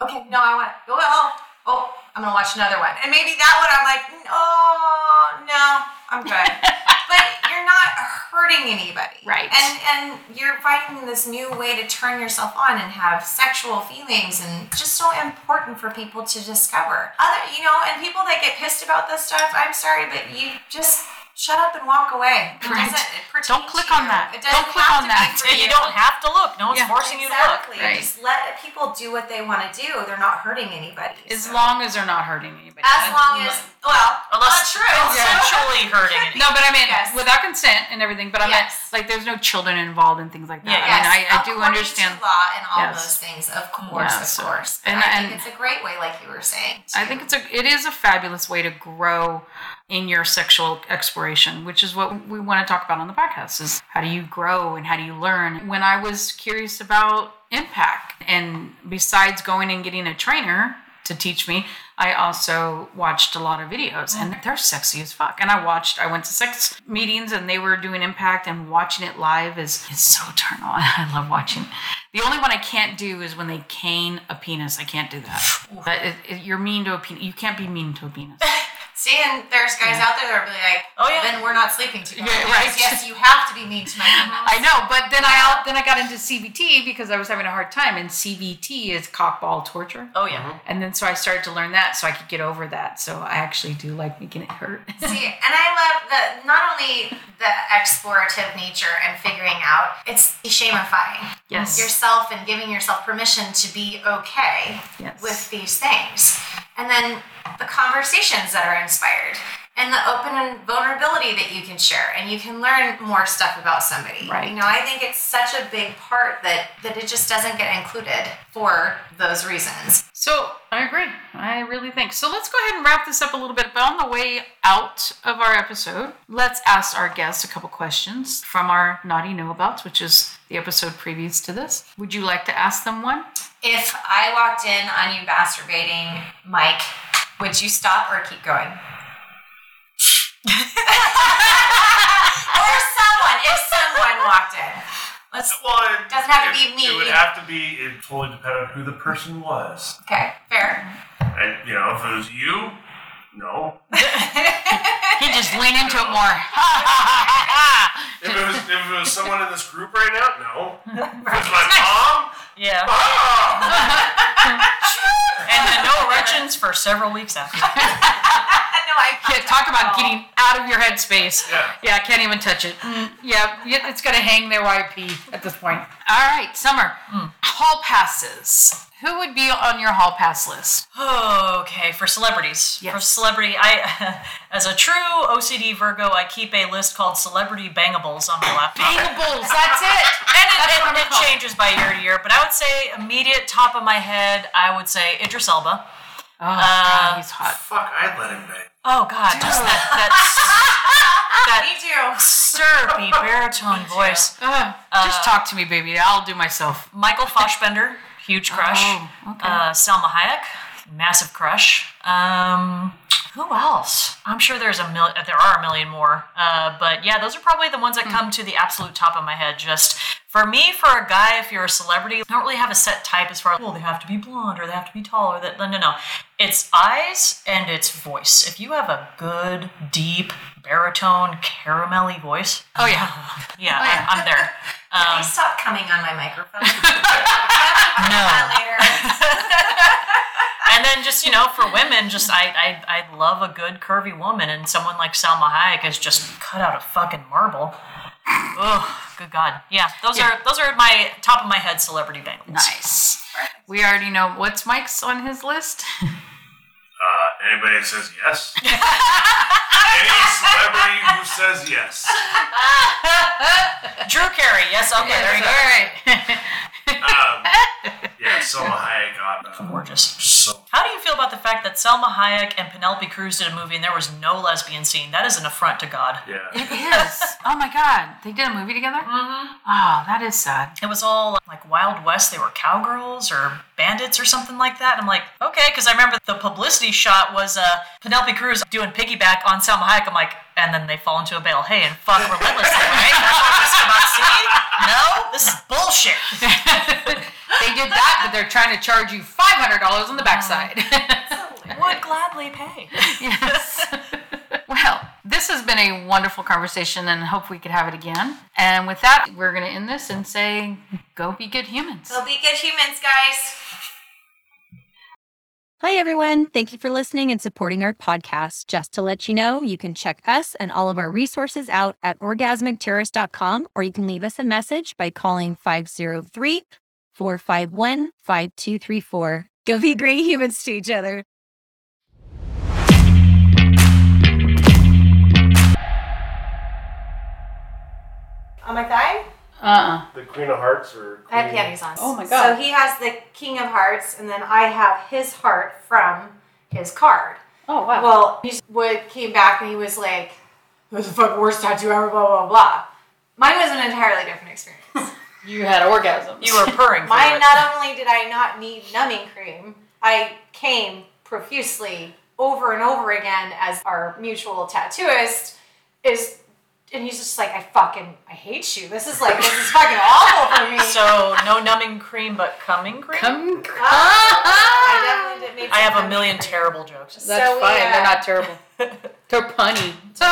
oh, okay, no, I want to, oh, oh, oh, I'm going to watch another one. And maybe that one I'm like, oh, no, I'm good. But you're not hurting anybody. Right. And and you're finding this new way to turn yourself on and have sexual feelings, and just so important for people to discover. Other, you know, and people that get pissed about this stuff, I'm sorry, but you just shut up and walk away. It right. doesn't it Don't click on that. It don't click on that. You. you don't have to look. No one's yeah. forcing exactly. you to look. Right. Just let people do what they want to do. They're not hurting anybody. As so. long as they're not hurting anybody. As long as, well, unless not true. Sexually yeah. hurting anybody. No, but I mean, yes. without consent and everything, but I mean, yes. like, there's no children involved and things like that. Yeah, I mean, yes. I, I do understand. Law and all yes. those things, of course, yeah, of so. course. And, and I think and it's a great way, like you were saying. Too. I think it's a, it is a fabulous way to grow in your sexual exploration, which is what we want to talk about on the podcast, is how do you grow and how do you learn? When I was curious about impact, and besides going and getting a trainer to teach me, I also watched a lot of videos, and they're sexy as fuck. And I watched, I went to sex meetings, and they were doing impact, and watching it live is, is so turn on. I love watching. The only one I can't do is when they cane a penis. I can't do that. But it, it, you're mean to a penis. You can't be mean to a penis. See, and there's guys yeah. out there that are really like, oh yeah, then we're not sleeping together. Yeah, right. Yes, you have to be mean to my animals. I know, but then yeah. I then I got into C B T because I was having a hard time, and C B T is cockball torture. Oh yeah. Mm-hmm. And then so I started to learn that, so I could get over that. So I actually do like making it hurt. See, and I love the not only the explorative nature and figuring out, it's shamifying yes. yourself and giving yourself permission to be okay yes. with these things, and then the conversations that are inspired. and the open vulnerability that you can share, and you can learn more stuff about somebody. Right. You know, I think it's such a big part that, that it just doesn't get included for those reasons. So I agree. I really think. So let's go ahead and wrap this up a little bit. But on the way out of our episode, let's ask our guests a couple questions from our Naughty Know Abouts, which is the episode previous to this. Would you like to ask them one? If I walked in on you masturbating, Mike, would you stop or keep going? Or someone, if someone walked in. Let's, well, it doesn't have it, to be me. It would have to be, it totally depended on who the person was. Okay, fair. And, you know, if it was you, no. He just leaned into it more. if, it was, if it was someone in this group right now, no. If it was my mom, yeah. Mom! And then no erections for several weeks after. No, I can't. Yeah, talk about getting out of your headspace. Yeah. Yeah, I can't even touch it. Mm, yeah, it's going to hang there while I pee at this point. All right, Summer. Mm. Hall passes. Who would be on your hall pass list? Oh, okay, for celebrities. Yes. For celebrity, I, as a true O C D Virgo, I keep a list called Celebrity Bangables on my laptop. Bangables, that's it. And it, that's and, and it changes by year to year, but I would say immediate top of my head, I would say Idris Elba. Oh, uh, God, he's hot. Fuck, I'd let him bang. Oh, God, dude. Just that, that, that syrupy baritone voice. Uh, uh, just talk to me, baby. I'll do myself. Michael Fassbender, huge crush. Oh, okay. uh, Salma Hayek, massive crush. Um, who else? I'm sure there's a mil- there are a million more. Uh, but, yeah, those are probably the ones that come to the absolute top of my head. Just for me, for a guy, if you're a celebrity, I don't really have a set type as far as, well, they have to be blonde or they have to be tall or that. No, no, no. It's eyes and it's voice. If you have a good, deep, baritone, caramelly voice. Oh, yeah. Yeah, oh, yeah. I, I'm there. Um, Can you stop coming on my microphone? No. And then just, you know, for women, just I, I I love a good curvy woman, and someone like Salma Hayek is just cut out of fucking marble. Oh, good God. Yeah, those yeah. are those are my top of my head celebrity bangles. Nice. We already know what's Mike's on his list. Uh, anybody that says yes. Any celebrity who says yes. Drew Carey, yes, okay, yes, there you go. All right. um, yeah, Salma Hayek got uh, gorgeous. So. How do you feel about the fact that Salma Hayek and Penelope Cruz did a movie and there was no lesbian scene? That is an affront to God. Yeah. It is. Oh my God. They did a movie together? Mm-hmm. Oh, that is sad. It was all like Wild West. They were cowgirls or bandits or something like that. And I'm like, okay, because I remember the publicity shot was uh, Penelope Cruz doing piggyback on Salma Hayek. I'm like, and then they fall into a bale of hay and fuck relentlessly, right? That's what this is about. See? No, this is bullshit. They did that, but they're trying to charge you five hundred dollars on the backside. Would gladly pay. Yes. Well, this has been a wonderful conversation, and hope we could have it again. And with that, we're going to end this and say, go be good humans. Go be good humans, guys. Hi, everyone. Thank you for listening and supporting our podcast. Just to let you know, you can check us and all of our resources out at orgasmic terrorist dot com, or you can leave us a message by calling five oh three, four five one, five two three four. Go be great humans to each other. On my thigh? Uh-uh. The Queen of Hearts or Queen... I have panties on. Oh my God. So he has the King of Hearts, and then I have his heart from his card. Oh, wow. Well, he would, came back and he was like, it was the fucking worst tattoo ever, blah, blah, blah. Mine was an entirely different experience. You had orgasms. You were purring for mine, it. Not only did I not need numbing cream, I came profusely over and over again as our mutual tattooist is... And he's just like, I fucking, I hate you. This is like, this is fucking awful for me. So, no numbing cream, but coming cream? Come cream. Uh, I definitely didn't make I have a million cream. Terrible jokes. That's so fine. We, uh, they're not terrible. They're punny. Uh,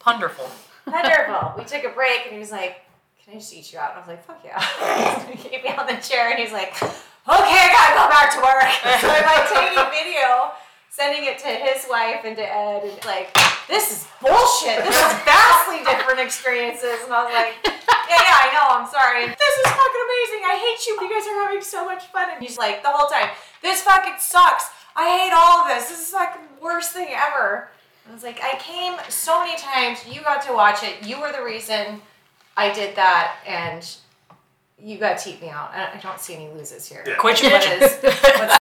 Punderful. Punderful. We took a break, and he was like, can I just eat you out? And I was like, fuck yeah. He gave me on the chair, and he's like, okay, I gotta go back to work. So, if I take a video... sending it to his wife and to Ed, and like, this is bullshit. This is vastly different experiences. And I was like, yeah, yeah, I know. I'm sorry. This is fucking amazing. I hate you. You guys are having so much fun. And he's like, the whole time, this fucking sucks. I hate all of this. This is like the worst thing ever. I was like, I came so many times. You got to watch it. You were the reason I did that, and you got to eat me out. I don't see any loses here. Yeah. Quit your bitches.